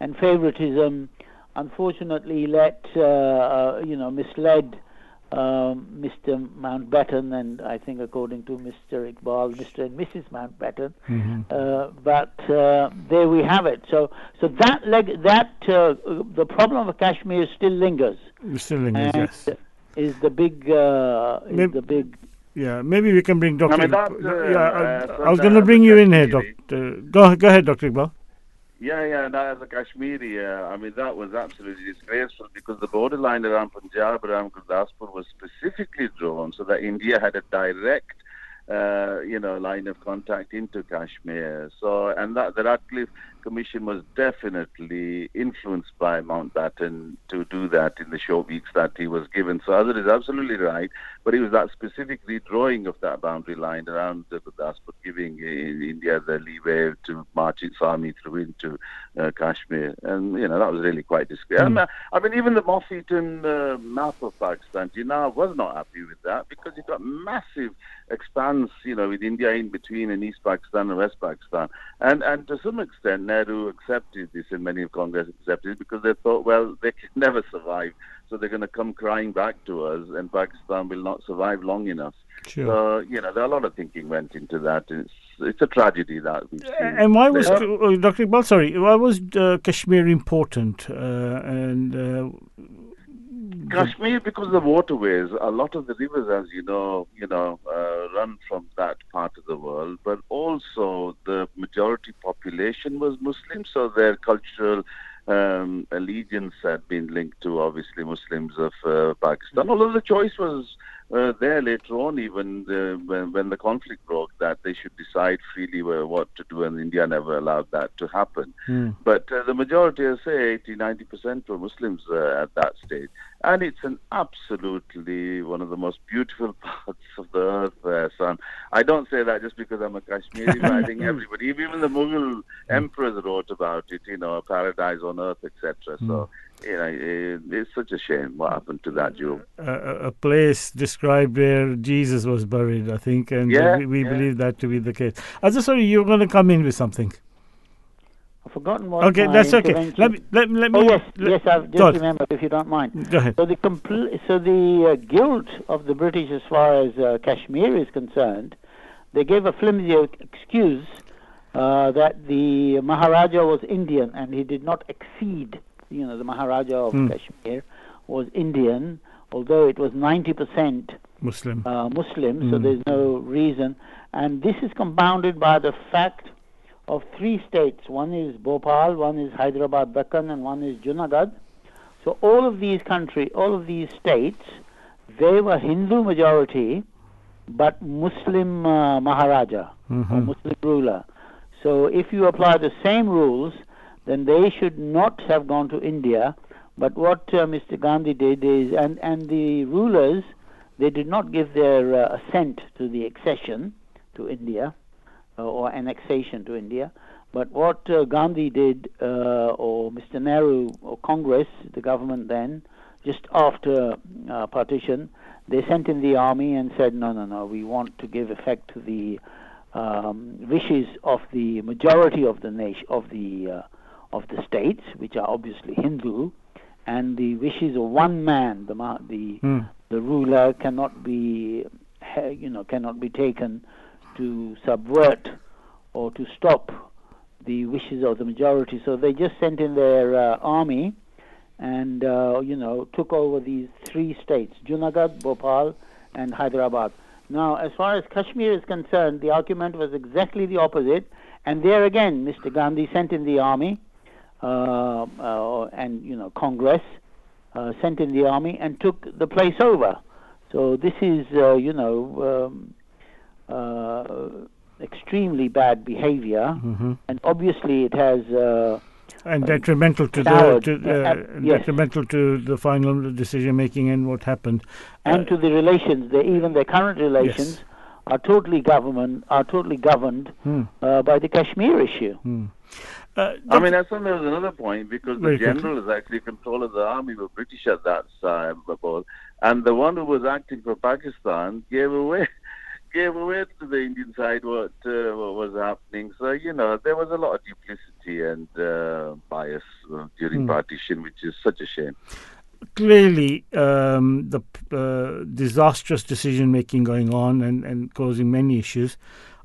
and favoritism, unfortunately, let uh, uh, you know misled um, Mister Mountbatten, and I think according to Mister Iqbal, Mister and Missus Mountbatten. Mm-hmm. uh, but uh, there we have it. So, so that leg, that uh, the problem of Kashmir still lingers. Still lingers, yes. Is the big uh, is maybe, the big. Yeah, maybe we can bring Doctor. No, uh, yeah, I, uh, I was going to bring you in here, Doctor. Go go ahead, Doctor Iqbal. Yeah, yeah, no, as a Kashmiri, uh, I mean, that was absolutely disgraceful because the borderline around Punjab, around Gurdaspur was specifically drawn so that India had a direct, uh, you know, line of contact into Kashmir. So, and that the Radcliffe Commission was definitely influenced by Mountbatten to do that in the short weeks that he was given. So, Azhar is absolutely right, but it was that specific redrawing of that boundary line around the Gurdaspur, giving in India the leeway to march its army through into uh, Kashmir. And, you know, that was really quite disgraceful. Mm. I mean, even the Moffeton uh, map of Pakistan, Jinnah was not happy with that because you've got massive expanse, you know, with India in between and East Pakistan and West Pakistan. And, and to some extent, Nehru accepted this, and many of Congress accepted it because they thought, well, they can never survive, so they're going to come crying back to us, and Pakistan will not survive long enough. Sure. So, you know, there are a lot of thinking went into that. It's it's a tragedy that we've seen. And why was, yeah. oh, Doctor Iqbal, sorry, why was uh, Kashmir important? Uh, and uh, Kashmir, because the waterways, a lot of the rivers, as you know, you know, uh, run from that part of the world, but also the majority population was Muslim, so their cultural um, allegiance had been linked to, obviously, Muslims of uh, Pakistan. Although the choice was uh, there later on, even the, when, when the conflict broke, that they should decide freely what to do, and India never allowed that to happen. Mm. But uh, the majority, I say, eighty, ninety percent were Muslims uh, at that stage. And it's an absolutely one of the most beautiful parts of the earth, uh, son. I don't say that just because I'm a Kashmiri, but I think everybody, even the Mughal emperors wrote about it, you know, a paradise on earth, et cetera. So, you know, it, it's such a shame what happened to that jewel. Uh, a place described where Jesus was buried, I think, and yeah, we, we yeah. believe that to be the case. I'm just sorry, you were going to come in with something. I've forgotten what. Okay, that's okay. Let me. Let, let me. Oh yes, let, yes. I've just remembered, if you don't mind. Go ahead. So the compl- so the uh, guilt of the British, as far as uh, Kashmir is concerned, they gave a flimsy excuse uh, that the Maharaja was Indian and he did not accede. You know, the Maharaja of mm. Kashmir was Indian, although it was ninety percent Muslim. Uh, Muslim. Mm. So there's no reason, and this is compounded by the fact of three states. One is Bhopal, one is Hyderabad, Deccan, and one is Junagadh. So all of these country, all of these states, they were Hindu majority, but Muslim uh, Maharaja, mm-hmm. or Muslim ruler. So if you apply the same rules, then they should not have gone to India. But what uh, Mister Gandhi did is, and, and the rulers, they did not give their uh, assent to the accession to India, or annexation to India. But what uh, Gandhi did, uh, or Mister Nehru, or Congress, the government then, just after uh, partition, they sent in the army and said, no, no, no, we want to give effect to the um, wishes of the majority of the nation, of the uh, of the states, which are obviously Hindu, and the wishes of one man, the the, mm. the ruler, cannot be, you know, cannot be taken to subvert or to stop the wishes of the majority. So they just sent in their uh, army and, uh, you know, took over these three states, Junagadh, Bhopal, and Hyderabad. Now, as far as Kashmir is concerned, the argument was exactly the opposite. And there again, Mister Gandhi sent in the army uh, uh, and, you know, Congress uh, sent in the army and took the place over. So this is, uh, you know... Um, Uh, extremely bad behavior, mm-hmm. and obviously it has uh, and detrimental to the to, uh, uh, yes. detrimental to the final decision making and what happened, and uh, to the relations, the, even their current relations yes. are totally government are totally governed hmm. uh, by the Kashmir issue. Hmm. Uh, I mean, Aslam, there was another point, because the general is actually controller of the army were British at that time, and the one who was acting for Pakistan gave away gave away to the Indian side what, uh, what was happening. So, you know, there was a lot of duplicity and uh, bias during hmm. partition, which is such a shame. Clearly, um, the uh, disastrous decision-making going on and, and causing many issues.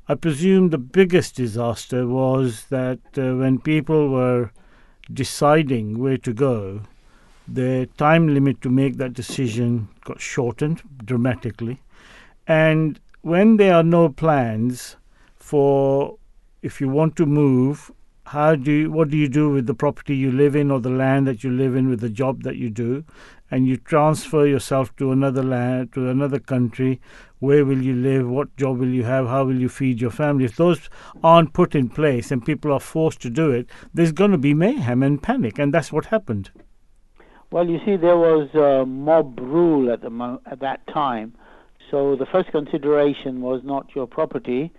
I presume the biggest disaster was that uh, when people were deciding where to go, the time limit to make that decision got shortened dramatically. And when there are no plans for, if you want to move, how do you, what do you do with the property you live in or the land that you live in, with the job that you do, and you transfer yourself to another land, to another country? Where will you live? What job will you have? How will you feed your family? If those aren't put in place and people are forced to do it, there's going to be mayhem and panic, and that's what happened. Well, you see, there was uh, mob rule at the mo- at that time, so the first consideration was not your property,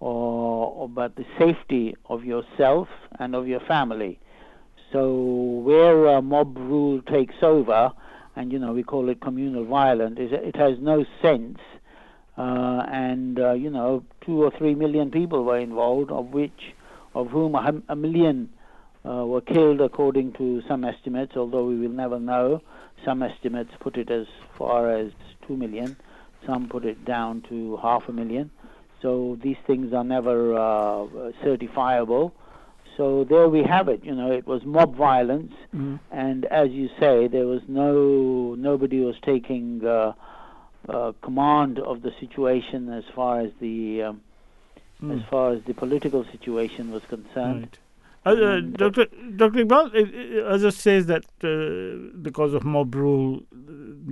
Or, or but the safety of yourself and of your family. So where uh, mob rule takes over, and you know we call it communal violence, is it has no sense. Uh, and uh, you know, two or three million people were involved, of which, of whom a, a million uh, were killed, according to some estimates. Although we will never know, some estimates put it as far as two million, some put it down to half a million. So these things are never uh, certifiable. So there we have it. You know, it was mob violence, mm-hmm. and as you say, there was no nobody was taking uh, uh, command of the situation as far as the um, mm. as far as the political situation was concerned. Right. Uh, uh, Doctor Doctor Iqbal, Azhar says that uh, because of mob rule,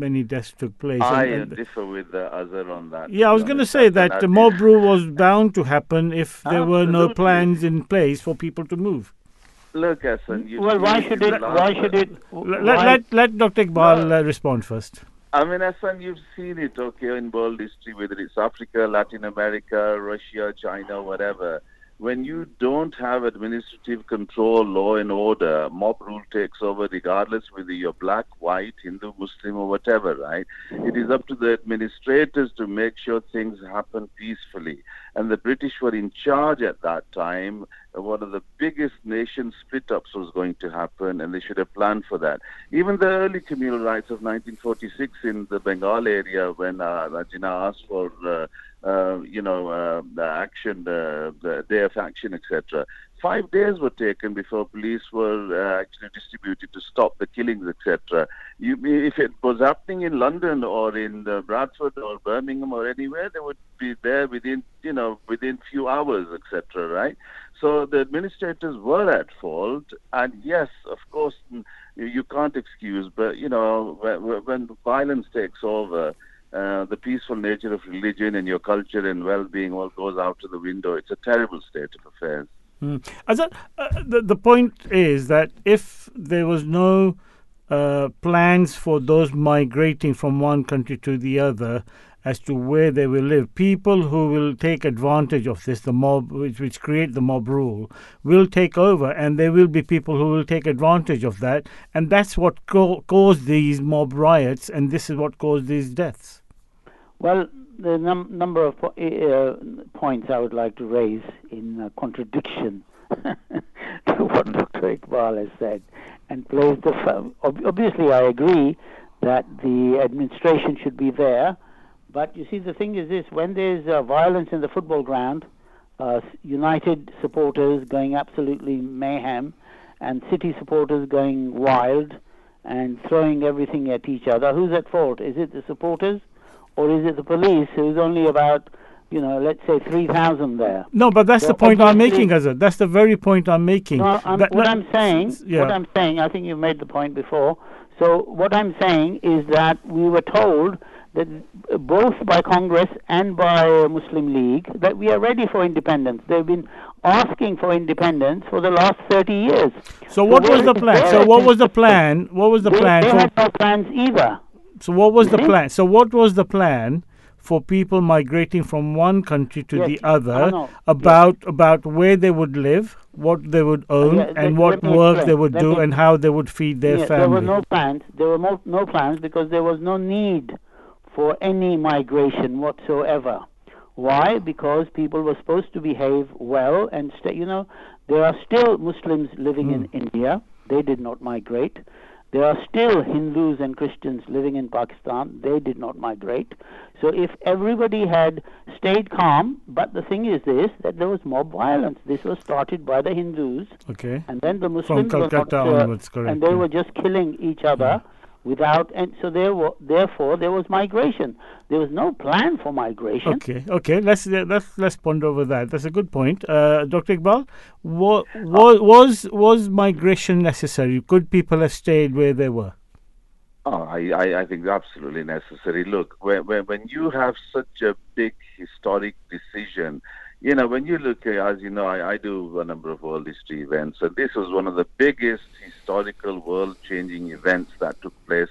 many deaths took place. I and, and differ with the Azhar on that. Yeah, I was going to say that, that the mob rule was bound to happen if there Absolutely. were no plans in place for people to move. Look, Hassan. You well, why should it? Why should it? Let why? let let Doctor Iqbal no. uh, respond first. I mean, Hassan, you've seen it, okay, in world history, whether it's Africa, Latin America, Russia, China, whatever. When you don't have administrative control, law and order, mob rule takes over regardless whether you're black, white, Hindu, Muslim or whatever, right? It is up to the administrators to make sure things happen peacefully. And the British were in charge at that time. One of the biggest nation split-ups was going to happen, and they should have planned for that. Even the early communal rights of nineteen forty-six in the Bengal area, when uh, Jinnah asked for... Uh, Uh, you know, uh, the action, uh, the day of action, et cetera. Five days were taken before police were uh, actually distributed to stop the killings, et cetera. If it was happening in London or in uh, Bradford or Birmingham or anywhere, they would be there within, you know, within few hours, et cetera. Right? So the administrators were at fault, and yes, of course, you can't excuse, but you know, when, when violence takes over. Uh, the peaceful nature of religion and your culture and well-being all goes out to the window. It's a terrible state of affairs. Mm. As a, uh, the, the point is that if there was no uh, plans for those migrating from one country to the other as to where they will live, people who will take advantage of this, the mob, which, which create the mob rule, will take over, and there will be people who will take advantage of that, and that's what co- caused these mob riots, and this is what caused these deaths. Well, the num- number of po- uh, points I would like to raise in uh, contradiction to what Doctor Iqbal has said, and plays the f- ob- obviously I agree that the administration should be there, but you see the thing is this: when there's uh, violence in the football ground, uh, United supporters going absolutely mayhem, and City supporters going wild and throwing everything at each other, who's at fault? Is it the supporters? Or is it the police, who's only about, you know, let's say three thousand there? No, but that's so the point I'm making, Azhar. That's the very point I'm making. No, I'm, that, what that, I'm saying, yeah. what I'm saying, I think you've made the point before. So what I'm saying is that we were told that both by Congress and by Muslim League that we are ready for independence. They've been asking for independence for the last thirty years. So what so was the plan? So what was the plan? What was the they, plan? They had no plans either. So what was the plan? So what was the plan for people migrating from one country to yes. the other about yes. about where they would live, what they would own, uh, yeah, and they, what work explain. they would let do, me, and how they would feed their yeah, family. There were no plans. There were no, no plans because there was no need for any migration whatsoever. Why? Because people were supposed to behave well and stay. You know, there are still Muslims living mm. in India. They did not migrate. There are still Hindus and Christians living in Pakistan. They did not migrate. So if everybody had stayed calm, but the thing is this, that there was mob violence. This was started by the Hindus. Okay. And then the Muslims From Calcutta were not, onwards, correct. And they yeah. were just killing each other yeah. without, and so there were, therefore there was migration. There was no plan for migration. Okay, okay. Let's let's let's ponder over that. That's a good point, uh, Doctor Iqbal. Wa, wa, was was migration necessary? Could people have stayed where they were? Oh, I, I, I think absolutely necessary. Look, when, when when you have such a big historic decision, you know, when you look at, as you know, I, I do a number of world history events, and this was one of the biggest historical world-changing events that took place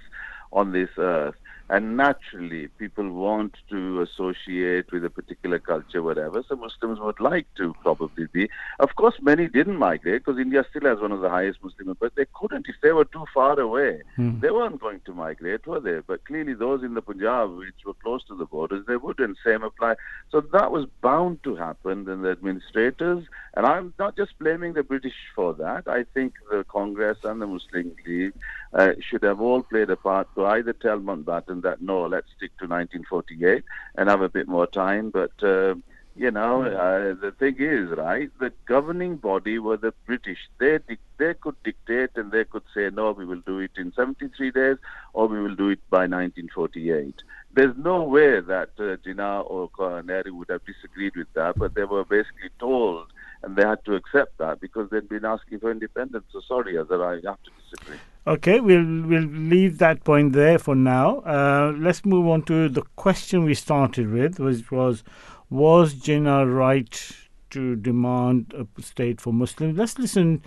on this earth. And naturally, people want to associate with a particular culture, whatever. So Muslims would like to probably be. Of course, many didn't migrate because India still has one of the highest Muslims, but they couldn't if they were too far away. Mm. They weren't going to migrate, were they? But clearly those in the Punjab, which were close to the borders, they would, and same apply. So that was bound to happen, and the administrators, and I'm not just blaming the British for that. I think the Congress and the Muslim League uh, should have all played a part to either tell Mountbatten that no, let's stick to nineteen forty-eight and have a bit more time. But uh, you know, uh, the thing is, right? The governing body were the British. They di- they could dictate and they could say, no, we will do it in seventy-three days, or we will do it by nineteen forty-eight. There's no way that uh, Jinnah or Nehru would have disagreed with that, but they were basically told, and they had to accept that because they'd been asking for independence. So sorry, Azhar, I have to disagree. Okay, we'll we'll leave that point there for now. Uh, let's move on to the question we started with, which was, was Jinnah right to demand a state for Muslims? Let's listen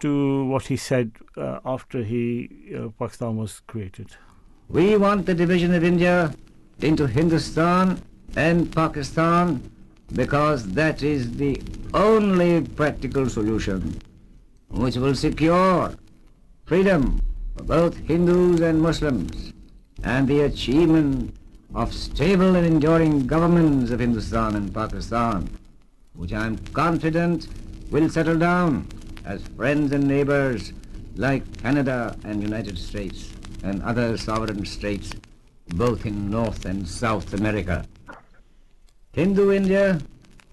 to what he said uh, after he uh, Pakistan was created. We want the division of India into Hindustan and Pakistan because that is the only practical solution which will secure freedom for both Hindus and Muslims and the achievement of stable and enduring governments of Hindustan and Pakistan, which I am confident will settle down as friends and neighbors like Canada and United States and other sovereign states both in North and South America. Hindu India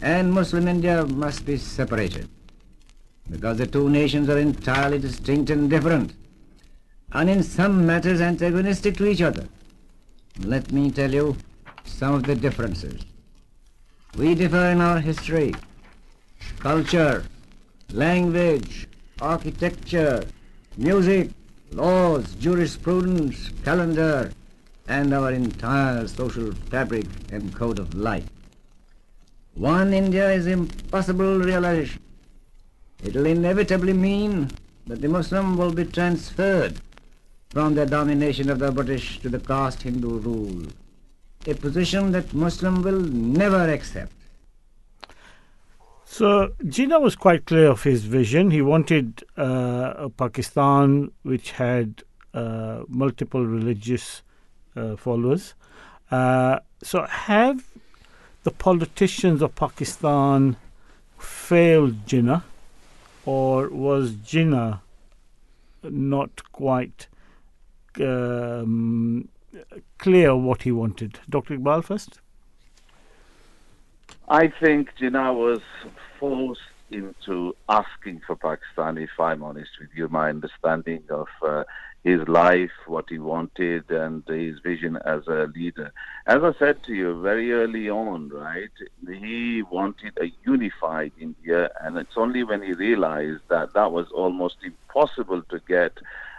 and Muslim India must be separated because the two nations are entirely distinct and different and in some matters antagonistic to each other. Let me tell you some of the differences. We differ in our history, culture, language, architecture, music, laws, jurisprudence, calendar, and our entire social fabric and code of life. One India is impossible realization. It will inevitably mean that the Muslim will be transferred from their domination of the British to the caste Hindu rule, a position that Muslim will never accept. So Jinnah was quite clear of his vision. He wanted uh, a Pakistan which had uh, multiple religious uh, followers. Uh, so have the politicians of Pakistan failed Jinnah, or was Jinnah not quite um, clear what he wanted? Doctor Iqbal first. I think Jinnah was forced into asking for Pakistan, if I'm honest with you. My understanding of uh, his life, what he wanted, and his vision as a leader. As I said to you very early on, right, he wanted a unified India, and it's only when he realized that that was almost impossible to get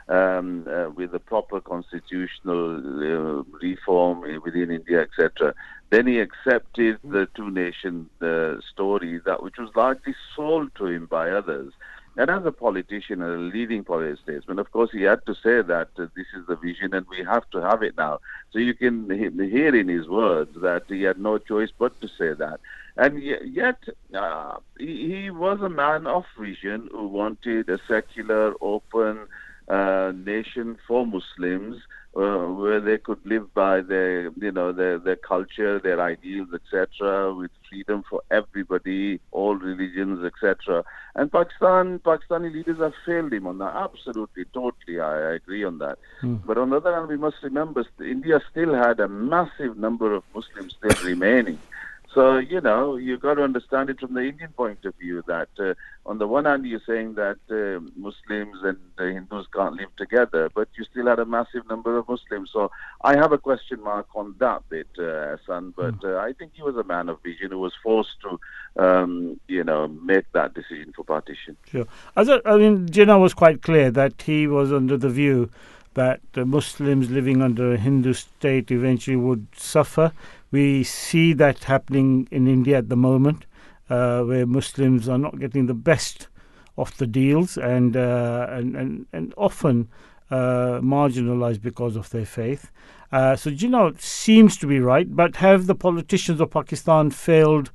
um, uh, with the proper constitutional uh, reform within India, et cetera. Then he accepted the two-nation uh, story, that which was largely sold to him by others. And as a politician, a leading political statesman, of course, he had to say that uh, this is the vision and we have to have it now. So you can hear in his words that he had no choice but to say that. And yet, uh, he, he was a man of vision who wanted a secular, open uh, nation for Muslims uh, where they could live by their, you know, their, their culture, their ideals, et cetera, with freedom for everybody, all religions, et cetera. And Pakistan, Pakistani leaders have failed him on that. Absolutely, totally, I, I agree on that. Mm. But on the other hand, we must remember India still had a massive number of Muslims still remaining. So, you know, you've got to understand it from the Indian point of view that uh, on the one hand, you're saying that uh, Muslims and uh, Hindus can't live together, but you still had a massive number of Muslims. So I have a question mark on that bit, uh, Hassan, but uh, I think he was a man of vision who was forced to, um, you know, make that decision for partition. Sure. I, thought, I mean, Jinnah was quite clear that he was under the view that the Muslims living under a Hindu state eventually would suffer. We see that happening in India at the moment, uh, where Muslims are not getting the best of the deals and uh, and, and, and often uh, marginalized because of their faith. Uh, so Jinnah seems to be right, but have the politicians of Pakistan failed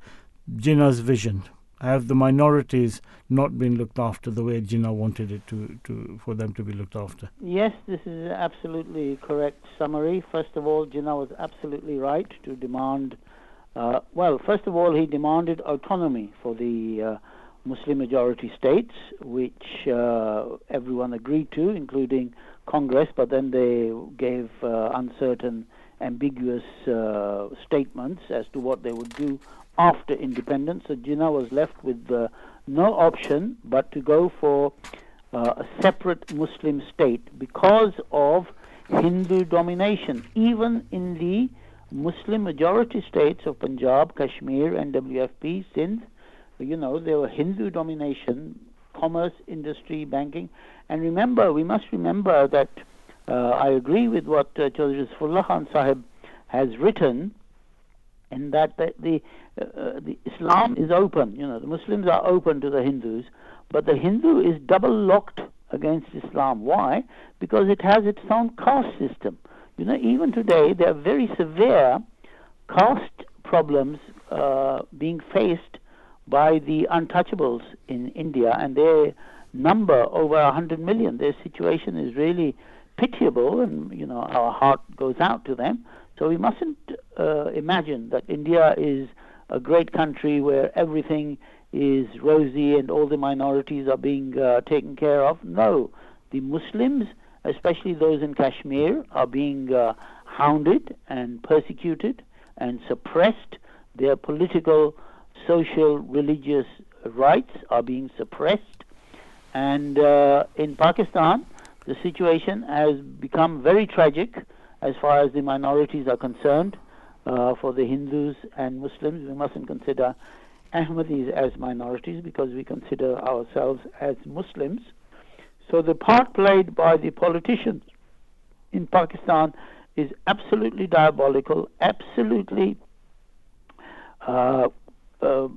Jinnah's vision? Have the minorities not been looked after the way Jinnah wanted it to, to for them to be looked after? Yes, this is an absolutely correct summary. First of all, Jinnah was absolutely right to demand, uh, well, first of all, he demanded autonomy for the uh, Muslim majority states, which uh, everyone agreed to, including Congress, but then they gave uh, uncertain, ambiguous uh, statements as to what they would do after independence. So Jinnah was left with uh, no option but to go for uh, a separate Muslim state because of Hindu domination, even in the Muslim majority states of Punjab, Kashmir and W F P. Since, you know, there were Hindu domination, commerce, industry, banking. And remember, we must remember that uh, I agree with what uh, Chaudhry Saifullah Khan Sahib has written, and that the, the, uh, the Islam is open, you know, the Muslims are open to the Hindus, but the Hindu is double-locked against Islam. Why? Because it has its own caste system. You know, even today, there are very severe caste problems uh, being faced by the untouchables in India, and their number over one hundred million. Their situation is really pitiable, and, you know, our heart goes out to them. So we mustn't uh, imagine that India is a great country where everything is rosy and all the minorities are being uh, taken care of. No, the Muslims, especially those in Kashmir, are being uh, hounded and persecuted and suppressed. Their political, social, religious rights are being suppressed. And uh, in Pakistan, the situation has become very tragic as far as the minorities are concerned. Uh, for the Hindus and Muslims, we mustn't consider Ahmadis as minorities because we consider ourselves as Muslims. So the part played by the politicians in Pakistan is absolutely diabolical, absolutely uh, uh,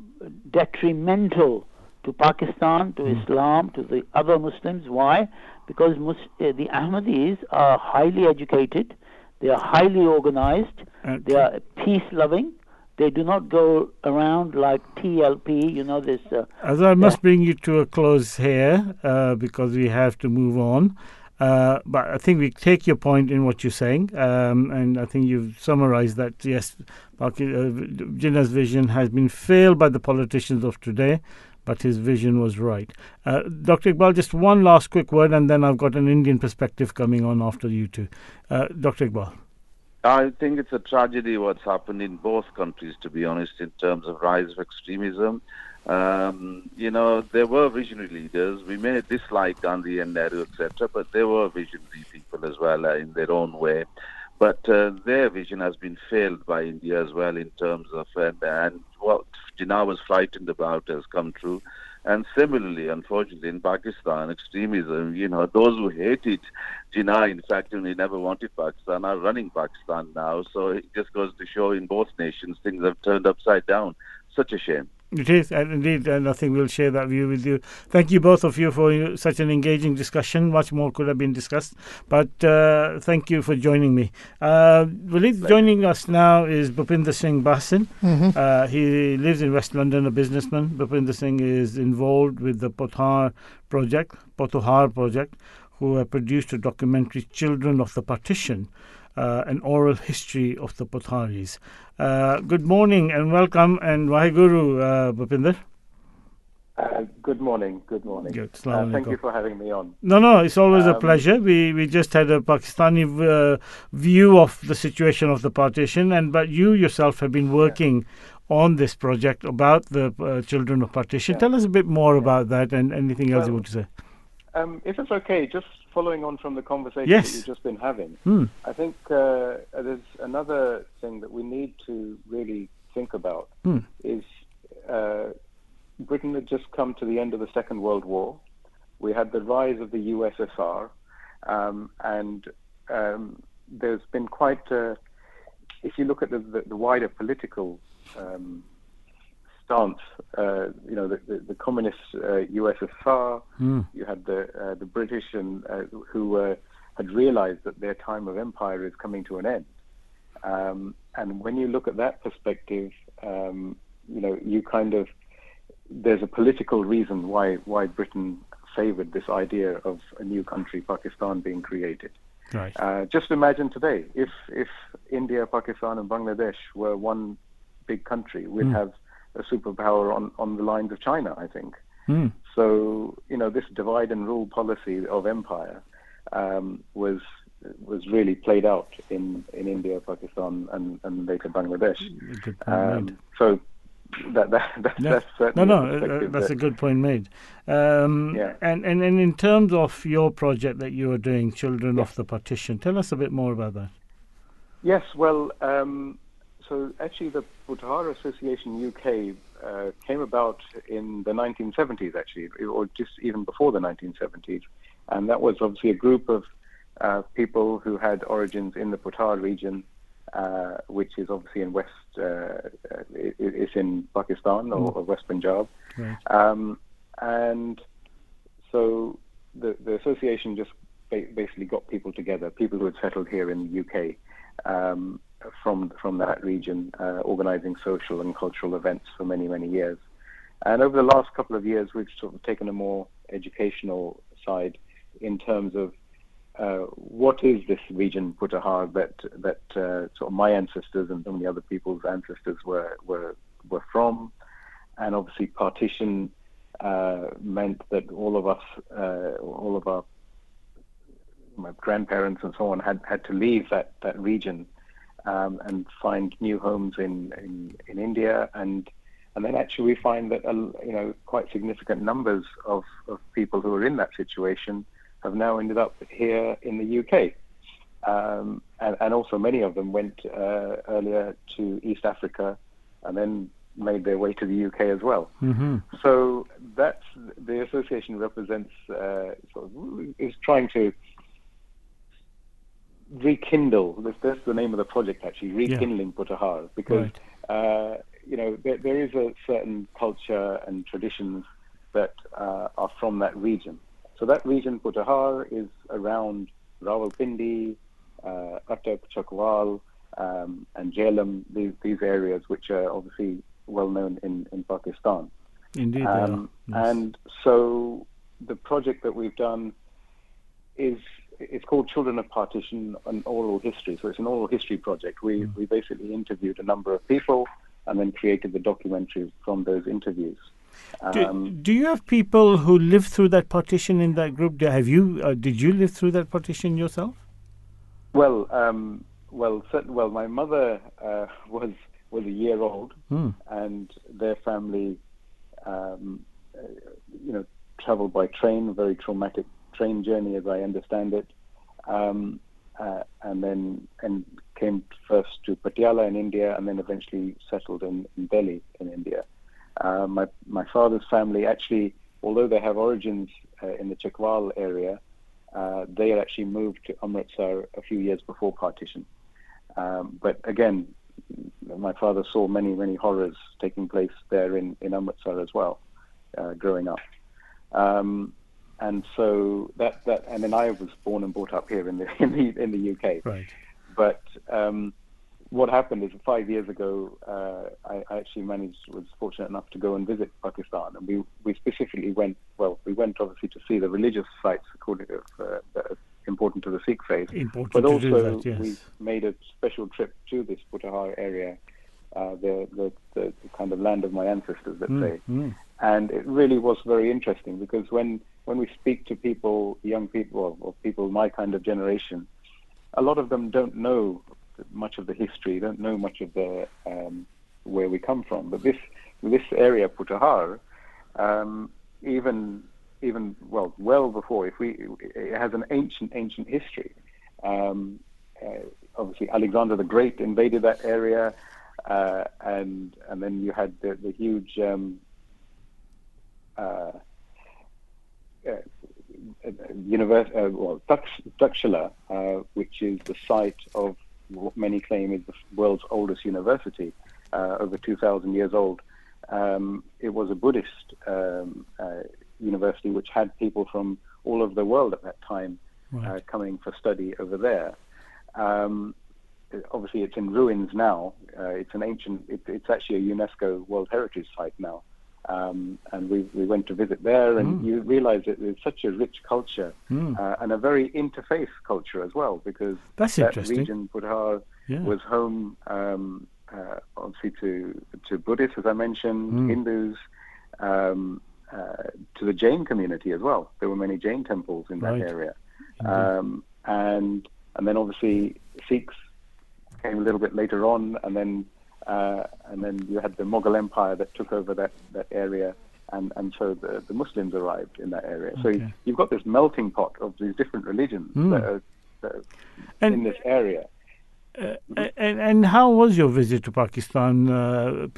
detrimental to Pakistan, to Islam, to the other Muslims. Why? Because Mus- uh, the Ahmadis are highly educated, they are highly organized, okay. They are peace-loving. They do not go around like T L P, you know, this... Uh, As I must yeah. bring you to a close here, uh, because we have to move on. Uh, but I think we take your point in what you're saying, um, and I think you've summarized that, yes, Jinnah's vision has been failed by the politicians of today, but his vision was right. Uh, Doctor Iqbal, just one last quick word, and then I've got an Indian perspective coming on after you two. Uh, Doctor Iqbal. I think it's a tragedy what's happened in both countries, to be honest, in terms of rise of extremism. Um, you know, there were visionary leaders. We may dislike Gandhi and Nehru, et cetera, but there were visionary people as well uh, in their own way. But uh, their vision has been failed by India as well in terms of, and, and what Jinnah was frightened about has come true. And similarly, unfortunately, in Pakistan, extremism, you know, those who hated Jinnah, in fact, and they never wanted Pakistan, are running Pakistan now. So it just goes to show in both nations, things have turned upside down. Such a shame. It is, and indeed, and I think we'll share that view with you. Thank you both of you for such an engaging discussion. Much more could have been discussed, but uh, thank you for joining me. Uh, joining us now is Bupinder Singh Basin. Mm-hmm. Uh, he lives in West London, a businessman. Bupinder Singh is involved with the Pothohar project, Pothohar project, who have produced a documentary, Children of the Partition, Uh, an oral history of the Potharis. Uh, good morning and welcome, and Waheguru, uh, Bupinder. Uh, good morning, good morning. Good. Uh, thank you for having me on. No, no, it's always um, a pleasure. We we just had a Pakistani uh, view of the situation of the partition, and but you yourself have been working yeah. on this project about the uh, Children of Partition. Yeah. Tell us a bit more yeah. about that and anything else well, you want to say. Um, if it's okay, just following on from the conversation yes. that you've just been having, mm. I think uh, there's another thing that we need to really think about mm. is uh, Britain had just come to the end of the Second World War. We had the rise of the U S S R, um, and um, there's been quite a, if you look at the, the, the wider political um stance, uh, you know, the, the, the communist uh, U S S R, mm. you had the uh, the British and uh, who uh, had realized that their time of empire is coming to an end. Um, and when you look at that perspective, um, you know, you kind of, there's a political reason why, why Britain favored this idea of a new country, Pakistan, being created. Right. Uh, just imagine today, if, if India, Pakistan and Bangladesh were one big country, we'd mm. have a superpower on, on the lines of China, I think. Mm. So, you know, this divide and rule policy of empire um, was was really played out in, in India, Pakistan, and, and later Bangladesh. Good point um, made. So that, that, that, yeah. that's certainly... No, no, uh, that's that, a good point made. Um, yeah. and, and, and in terms of your project that you are doing, Children yeah. of the Partition, tell us a bit more about that. Yes, well... Um, So actually the Pothohar Association U K uh, came about in the nineteen seventies, actually, or just even before the nineteen seventies. And that was obviously a group of uh, people who had origins in the Pothohar region, uh, which is obviously in West, uh, it, it's in Pakistan or, or West Punjab. Right. Um, and so the, the association just ba- basically got people together, people who had settled here in the U K, um, from from that region, uh, organizing social and cultural events for many, many years. And over the last couple of years, we've sort of taken a more educational side in terms of uh, what is this region, Pothohar, that that uh, sort of my ancestors and so many other people's ancestors were were, were from. And obviously partition uh, meant that all of us, uh, all of our my grandparents and so on had, had to leave that, that region Um, and find new homes in, in, in India, and and then actually we find that uh, you know quite significant numbers of, of people who are in that situation have now ended up here in the U K, um, and, and also many of them went uh, earlier to East Africa, and then made their way to the U K as well. Mm-hmm. So that's the association represents uh, sort of is trying to rekindle, that's, that's the name of the project actually, Rekindling yeah. Pothohar, because, right. uh, you know, there, there is a certain culture and traditions that uh, are from that region. So that region, Pothohar, is around Rawalpindi, uh, Attock, Chakwal, um, and Jhelum, these, these areas which are obviously well known in, in Pakistan. Indeed. Um, yes. And so the project that we've done is... It's called Children of Partition, an oral history. So it's an oral history project. We mm. we basically interviewed a number of people and then created the documentaries from those interviews. Um, do, do you have people who lived through that partition in that group? Do, have you? Uh, did you live through that partition yourself? Well, um, well, certain, well. My mother uh, was was a year old, mm. and their family, um, uh, you know, travelled by train. Very traumatic train journey, as I understand it, um, uh, and then and came first to Patiala in India, and then eventually settled in, in Delhi in India. Uh, my my father's family actually, although they have origins uh, in the Chakwal area, uh, they had actually moved to Amritsar a few years before partition. Um, but again, my father saw many, many horrors taking place there in, in Amritsar as well, uh, growing up. Um, and so that, that, and then I was born and brought up here in the, in the, in the U K. Right. But um, what happened is five years ago, uh, I, I actually managed, was fortunate enough to go and visit Pakistan. And we, we specifically went, well, we went obviously to see the religious sites according to, uh, that are important to the Sikh faith. Important but also that, yes. We made a special trip to this Pothohar area, uh, the, the, the, the kind of land of my ancestors, let's mm, say. Mm. And it really was very interesting because when, when we speak to people, young people, or people my kind of generation, a lot of them don't know much of the history, don't know much of the um, where we come from. But this this area, Pothohar, um, even even well well before, if we it has an ancient ancient history. Um, uh, obviously, Alexander the Great invaded that area, uh, and and then you had the, the huge um, uh, uh, Univers- uh, well, Dakshila, uh, which is the site of what many claim is the world's oldest university, uh, over two thousand years old. Um, it was a Buddhist um, uh, university which had people from all over the world at that time, right, uh, coming for study over there. Um, obviously, it's in ruins now. Uh, it's an ancient. It, it's actually a UNESCO World Heritage Site now. Um, and we, we went to visit there, and mm. you realise that there's such a rich culture, mm. uh, and a very interfaith culture as well, because That's that region, Pothohar, yeah. was home, um, uh, obviously, to to Buddhists, as I mentioned, mm. Hindus, um, uh, to the Jain community as well. There were many Jain temples in that right. area. Um, and and then, obviously, Sikhs came a little bit later on, and then Uh, and then you had the Mughal Empire that took over that, that area, and, and so the, the Muslims arrived in that area. Okay. So you, you've got this melting pot of these different religions mm. that are, that are and, in this area. Uh, and, and how was your visit to Pakistan? Uh,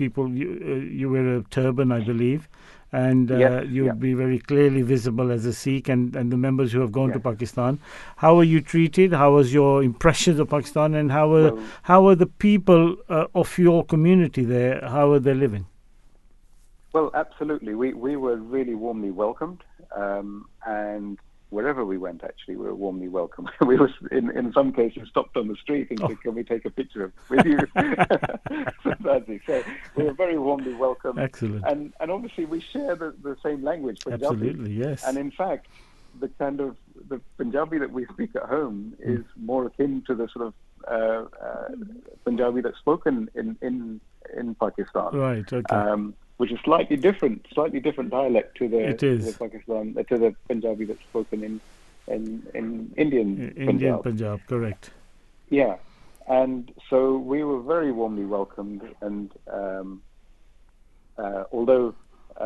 people, you, uh, you wear a turban, I believe, and uh, yes, you'd yeah. be very clearly visible as a Sikh, and, and the members who have gone yes. to Pakistan. How were you treated? How was your impressions of Pakistan, and how were well, how were the people uh, of your community there? How were they living? Well, absolutely. We we were really warmly welcomed, um, and wherever we went, actually, we were warmly welcomed. We were, in, in some cases, stopped on the street and said, oh. can we take a picture of with you? So we were very warmly welcomed. Excellent. And, and obviously, we share the, the same language, Punjabi. Absolutely, yes. And in fact, the kind of the Punjabi that we speak at home is more akin to the sort of uh, uh, Punjabi that's spoken in, in, in Pakistan. Right, okay. Um, which is slightly different, slightly different dialect to the, to the Pakistan, uh, to the Punjabi that's spoken in in, in Indian Indian Punjab. Punjab, correct. Yeah, and so we were very warmly welcomed, and um, uh, although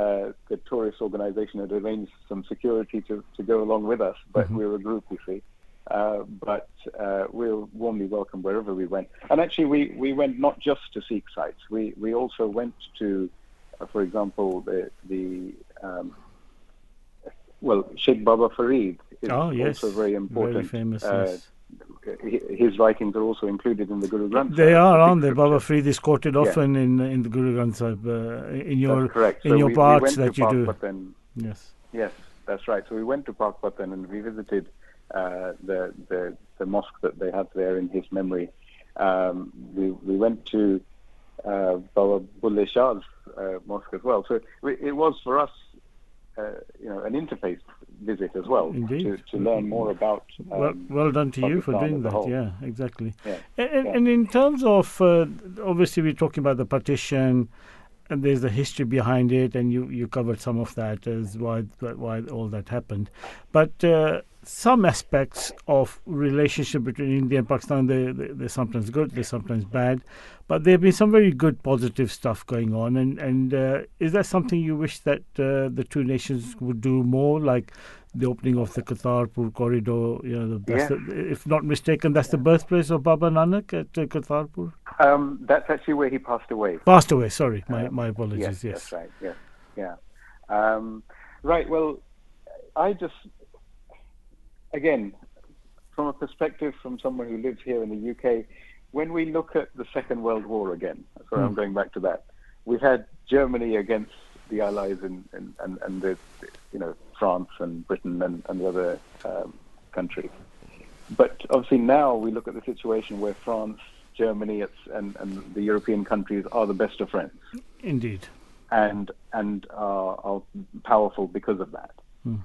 uh, the tourist organisation had arranged some security to, to go along with us, but mm-hmm. we were a group, you see, uh, but uh, we were warmly welcomed wherever we went. And actually, we, we went not just to Sikh sites, we, we also went to, for example, the, the um, well, Sheikh Baba Farid is oh, yes. also very important. Very famous, uh, yes. His writings are also included in the Guru Granth Sahib. They are, aren't they? Baba Farid is quoted yeah. often in in the Guru Granth Sahib, uh, in your in so your we, parts we that you do. Pathan. Yes, yes, that's right. So we went to Pakpatan and we visited uh, the, the the mosque that they have there in his memory. Um, we we went to Uh, Baba Bulle Shah's uh, mosque as well. So it, it was for us, uh, you know, an interface visit as well. Indeed. To, to learn more about. Um, well, well done to Pakistan you for doing that. Whole. Yeah, exactly. Yeah. And, yeah. and in terms of, uh, obviously, we're talking about the partition, and there's the history behind it, and you, you covered some of that as why why all that happened, but. Uh, Some aspects of relationship between India and Pakistan, they, they, they're sometimes good, they're sometimes bad, but there have been some very good positive stuff going on. And, and uh, is that something you wish that uh, the two nations would do more, like the opening of the Kartarpur corridor? You know, the best, yeah. If not mistaken, that's the birthplace of Baba Nanak at uh, Kartarpur? Um, that's actually where he passed away. Passed away, sorry. My, um, my apologies, yes. yes. That's right, yes, yeah. Um, right, well, I just... Again, from a perspective from someone who lives here in the U K, when we look at the Second World War again, so mm. I'm going back to that, we've had Germany against the Allies and and, and, and the, you know, France and Britain and, and the other um, countries. But obviously now we look at the situation where France, Germany, it's, and, and the European countries are the best of friends. Indeed. And and are, are powerful because of that. Hmm.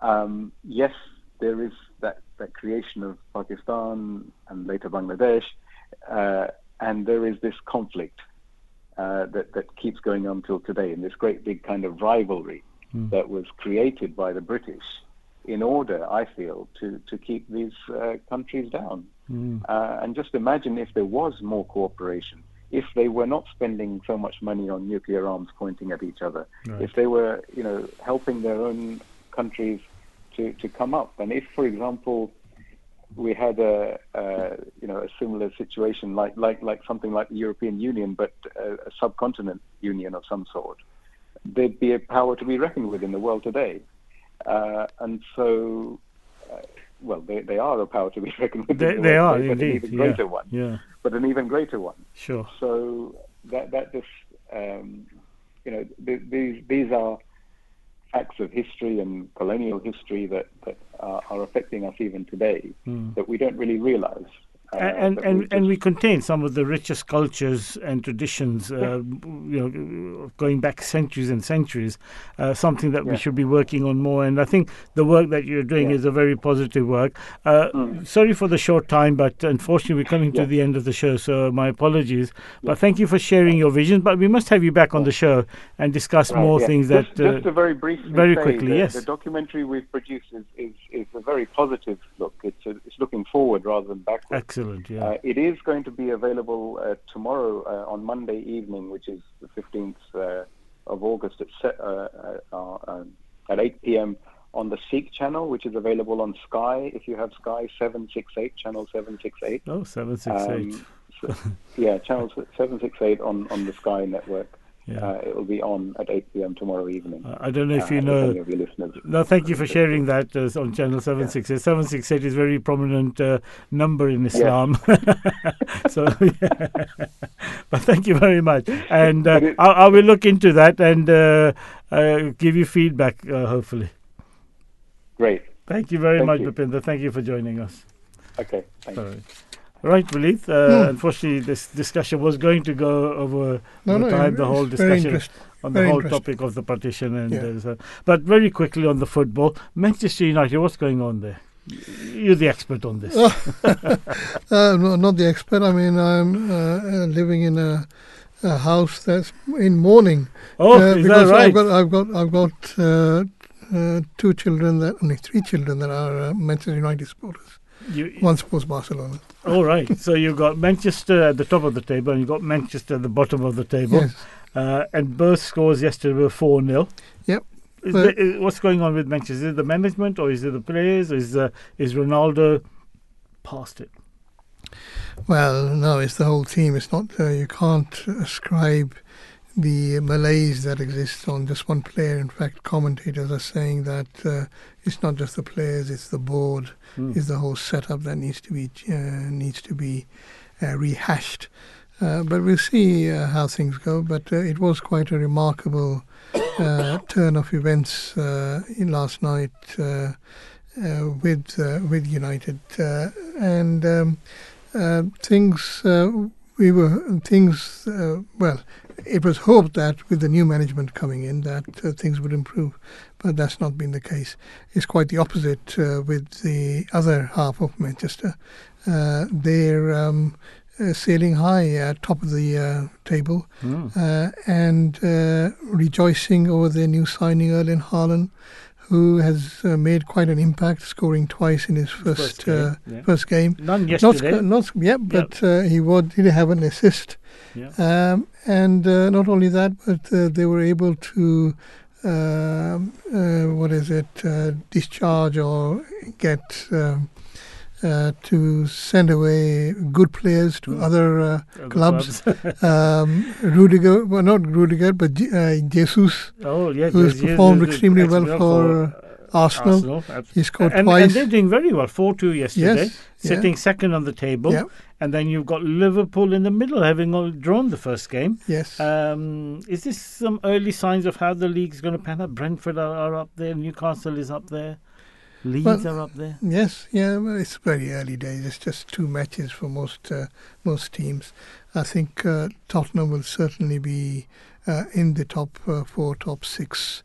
Um, yes, there is that, that creation of Pakistan and later Bangladesh, uh, and there is this conflict uh, that, that keeps going on till today, and this great big kind of rivalry hmm. that was created by the British in order, I feel, to, to keep these uh, countries down. Mm. Uh, and just imagine if there was more cooperation, if they were not spending so much money on nuclear arms pointing at each other, right. if they were, you know, helping their own countries to, to come up. And if, for example, we had a, a you know, a similar situation like, like, like something like the European Union, but a, a subcontinent union of some sort, there'd be a power to be reckoned with in the world today. Uh, and so, uh, well, they, they are a power to be reckoned with. They, they are, but indeed. An even greater yeah. one. Yeah. But an even greater one. Sure. So that that just, um, you know, th- these these are facts of history and colonial history that, that are, are affecting us even today mm. that we don't really realize. Uh, and and, we, and we contain some of the richest cultures and traditions, uh, you know, going back centuries and centuries, uh, something that yeah. we should be working on more. And I think the work that you're doing yeah. is a very positive work. Uh, mm. Sorry for the short time, but unfortunately we're coming yeah. to the end of the show, so my apologies. Yeah. But thank you for sharing your visions. But we must have you back on the show and discuss right, more yeah. things just, that... Uh, just to very briefly very say quickly, the, yes. the documentary we've produced is, is, is a very positive look. It's, a, it's looking forward rather than backwards. Excellent. Yeah. Uh, it is going to be available uh, tomorrow uh, on Monday evening, which is the fifteenth uh, of August at, se- uh, uh, uh, at eight p.m. on the Sikh channel, which is available on Sky. If you have Sky, seven sixty-eight, channel seven sixty-eight. Oh, seven sixty-eight. Um, so, yeah, channel seven sixty-eight on, on the Sky network. Yeah. Uh, it will be on at eight p.m. tomorrow evening. Uh, I don't know if you uh, know. If any of your no, thank you for sharing that uh, on Channel seven sixty-eight. Yeah. seven sixty-eight is a very prominent uh, number in Islam. Yeah. so, yeah. But thank you very much. And uh, I, I will look into that and uh, uh, give you feedback, uh, hopefully. Great. Thank you very thank much, you. Bupinder. Thank you for joining us. Okay, thanks. All right. Right, Wilith. Uh, no. Unfortunately, this discussion was going to go over no, no, time, the whole discussion on the very whole topic of the partition. and yeah. uh, so. But very quickly on the football, Manchester United, what's going on there? You're the expert on this. uh, no, not the expert. I mean, I'm uh, living in a, a house that's in mourning. Oh, uh, is because that right? I've got, I've got, I've got uh, uh, two children, that only three children that are uh, Manchester United supporters. You, One supports Barcelona. All right. So you've got Manchester at the top of the table and you've got Manchester at the bottom of the table. Yes. Uh, and both scores yesterday were four nil. Yep. Is there, is, what's going on with Manchester? Is it the management or is it the players? Is, uh, is Ronaldo past it? Well, no, it's the whole team. It's not, uh, you can't ascribe the malaise that exists on just one player. In fact, commentators are saying that uh, it's not just the players; it's the board, mm. it's the whole setup that needs to be uh, needs to be uh, rehashed. Uh, but we'll see uh, how things go. But uh, it was quite a remarkable uh, turn of events uh, in last night uh, uh, with uh, with United, uh, and um, uh, things uh, we were things uh, well. It was hoped that with the new management coming in that uh, things would improve, but that's not been the case. It's quite the opposite uh, with the other half of Manchester. Uh, they're um, uh, sailing high uh, top of the uh, table mm. uh, and uh, rejoicing over their new signing, Erling Haaland, who has uh, made quite an impact, scoring twice in his first first game. Uh, yeah. first game. None yesterday. Not, not, yeah, but yep. uh, he would, did have an assist. Yep. Um, and uh, not only that, but uh, they were able to, uh, uh, what is it, uh, discharge or get um, uh, to send away good players to mm. other, uh, other clubs. clubs. um, Rudiger, well, not Rudiger, but uh, Jesus, oh, yeah, who's Jesus, performed Jesus, extremely well for Arsenal. Arsenal. He scored and, twice. And they're doing very well. four two yesterday, yes, sitting yeah. second on the table. Yeah. And then you've got Liverpool in the middle, having all drawn the first game. Yes. Um, is this some early signs of how the league's going to pan out? Brentford are, are up there. Newcastle is up there. Leeds well, are up there. Yes. Yeah. Well, it's very early days. It's just two matches for most uh, most teams. I think uh, Tottenham will certainly be uh, in the top uh, four, top six.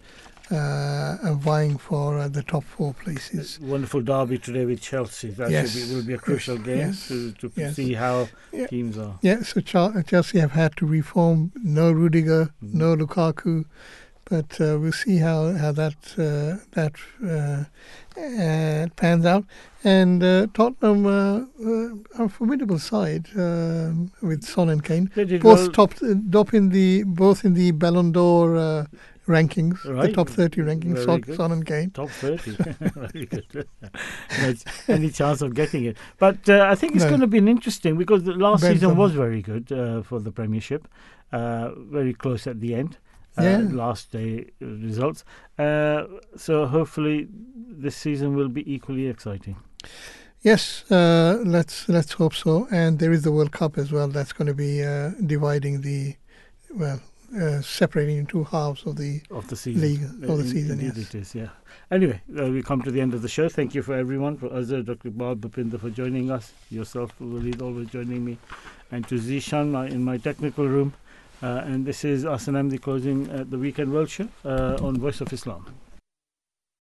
Uh, and vying for uh, the top four places. Wonderful derby today with Chelsea. That yes. should be, will be a crucial yes. game yes. to, to yes. see how yeah. teams are. Yeah, so Ch- Chelsea have had to reform. No Rudiger, mm. no Lukaku, but uh, we'll see how how that uh, that uh, uh, pans out. And uh, Tottenham uh, uh, are a formidable side uh, with Son and Kane. Both well. top, top in the both in the Ballon d'Or. Uh, Rankings, right. The top thirty rankings, Son, Son and Kane. Top thirty, very good. No, any chance of getting it? But uh, I think it's no. going to be an interesting because the last Bentham. season was very good uh, for the Premiership, uh, very close at the end. Uh, yeah. Last day results. Uh, so hopefully this season will be equally exciting. Yes, uh, let's let's hope so. And there is the World Cup as well. That's going to be uh, dividing the well. Uh, separating in two halves of the of the season. League, of in, the season, yes. It is, yeah. Anyway, uh, we come to the end of the show. Thank you for everyone, for Azhar, Doctor Iqbal, Bupinder for joining us, yourself, Waleed, always joining me, and to Zishan uh, in my technical room. Uh, and this is Ahsan Ahmadi closing uh, the Weekend World Show uh, on Voice of Islam.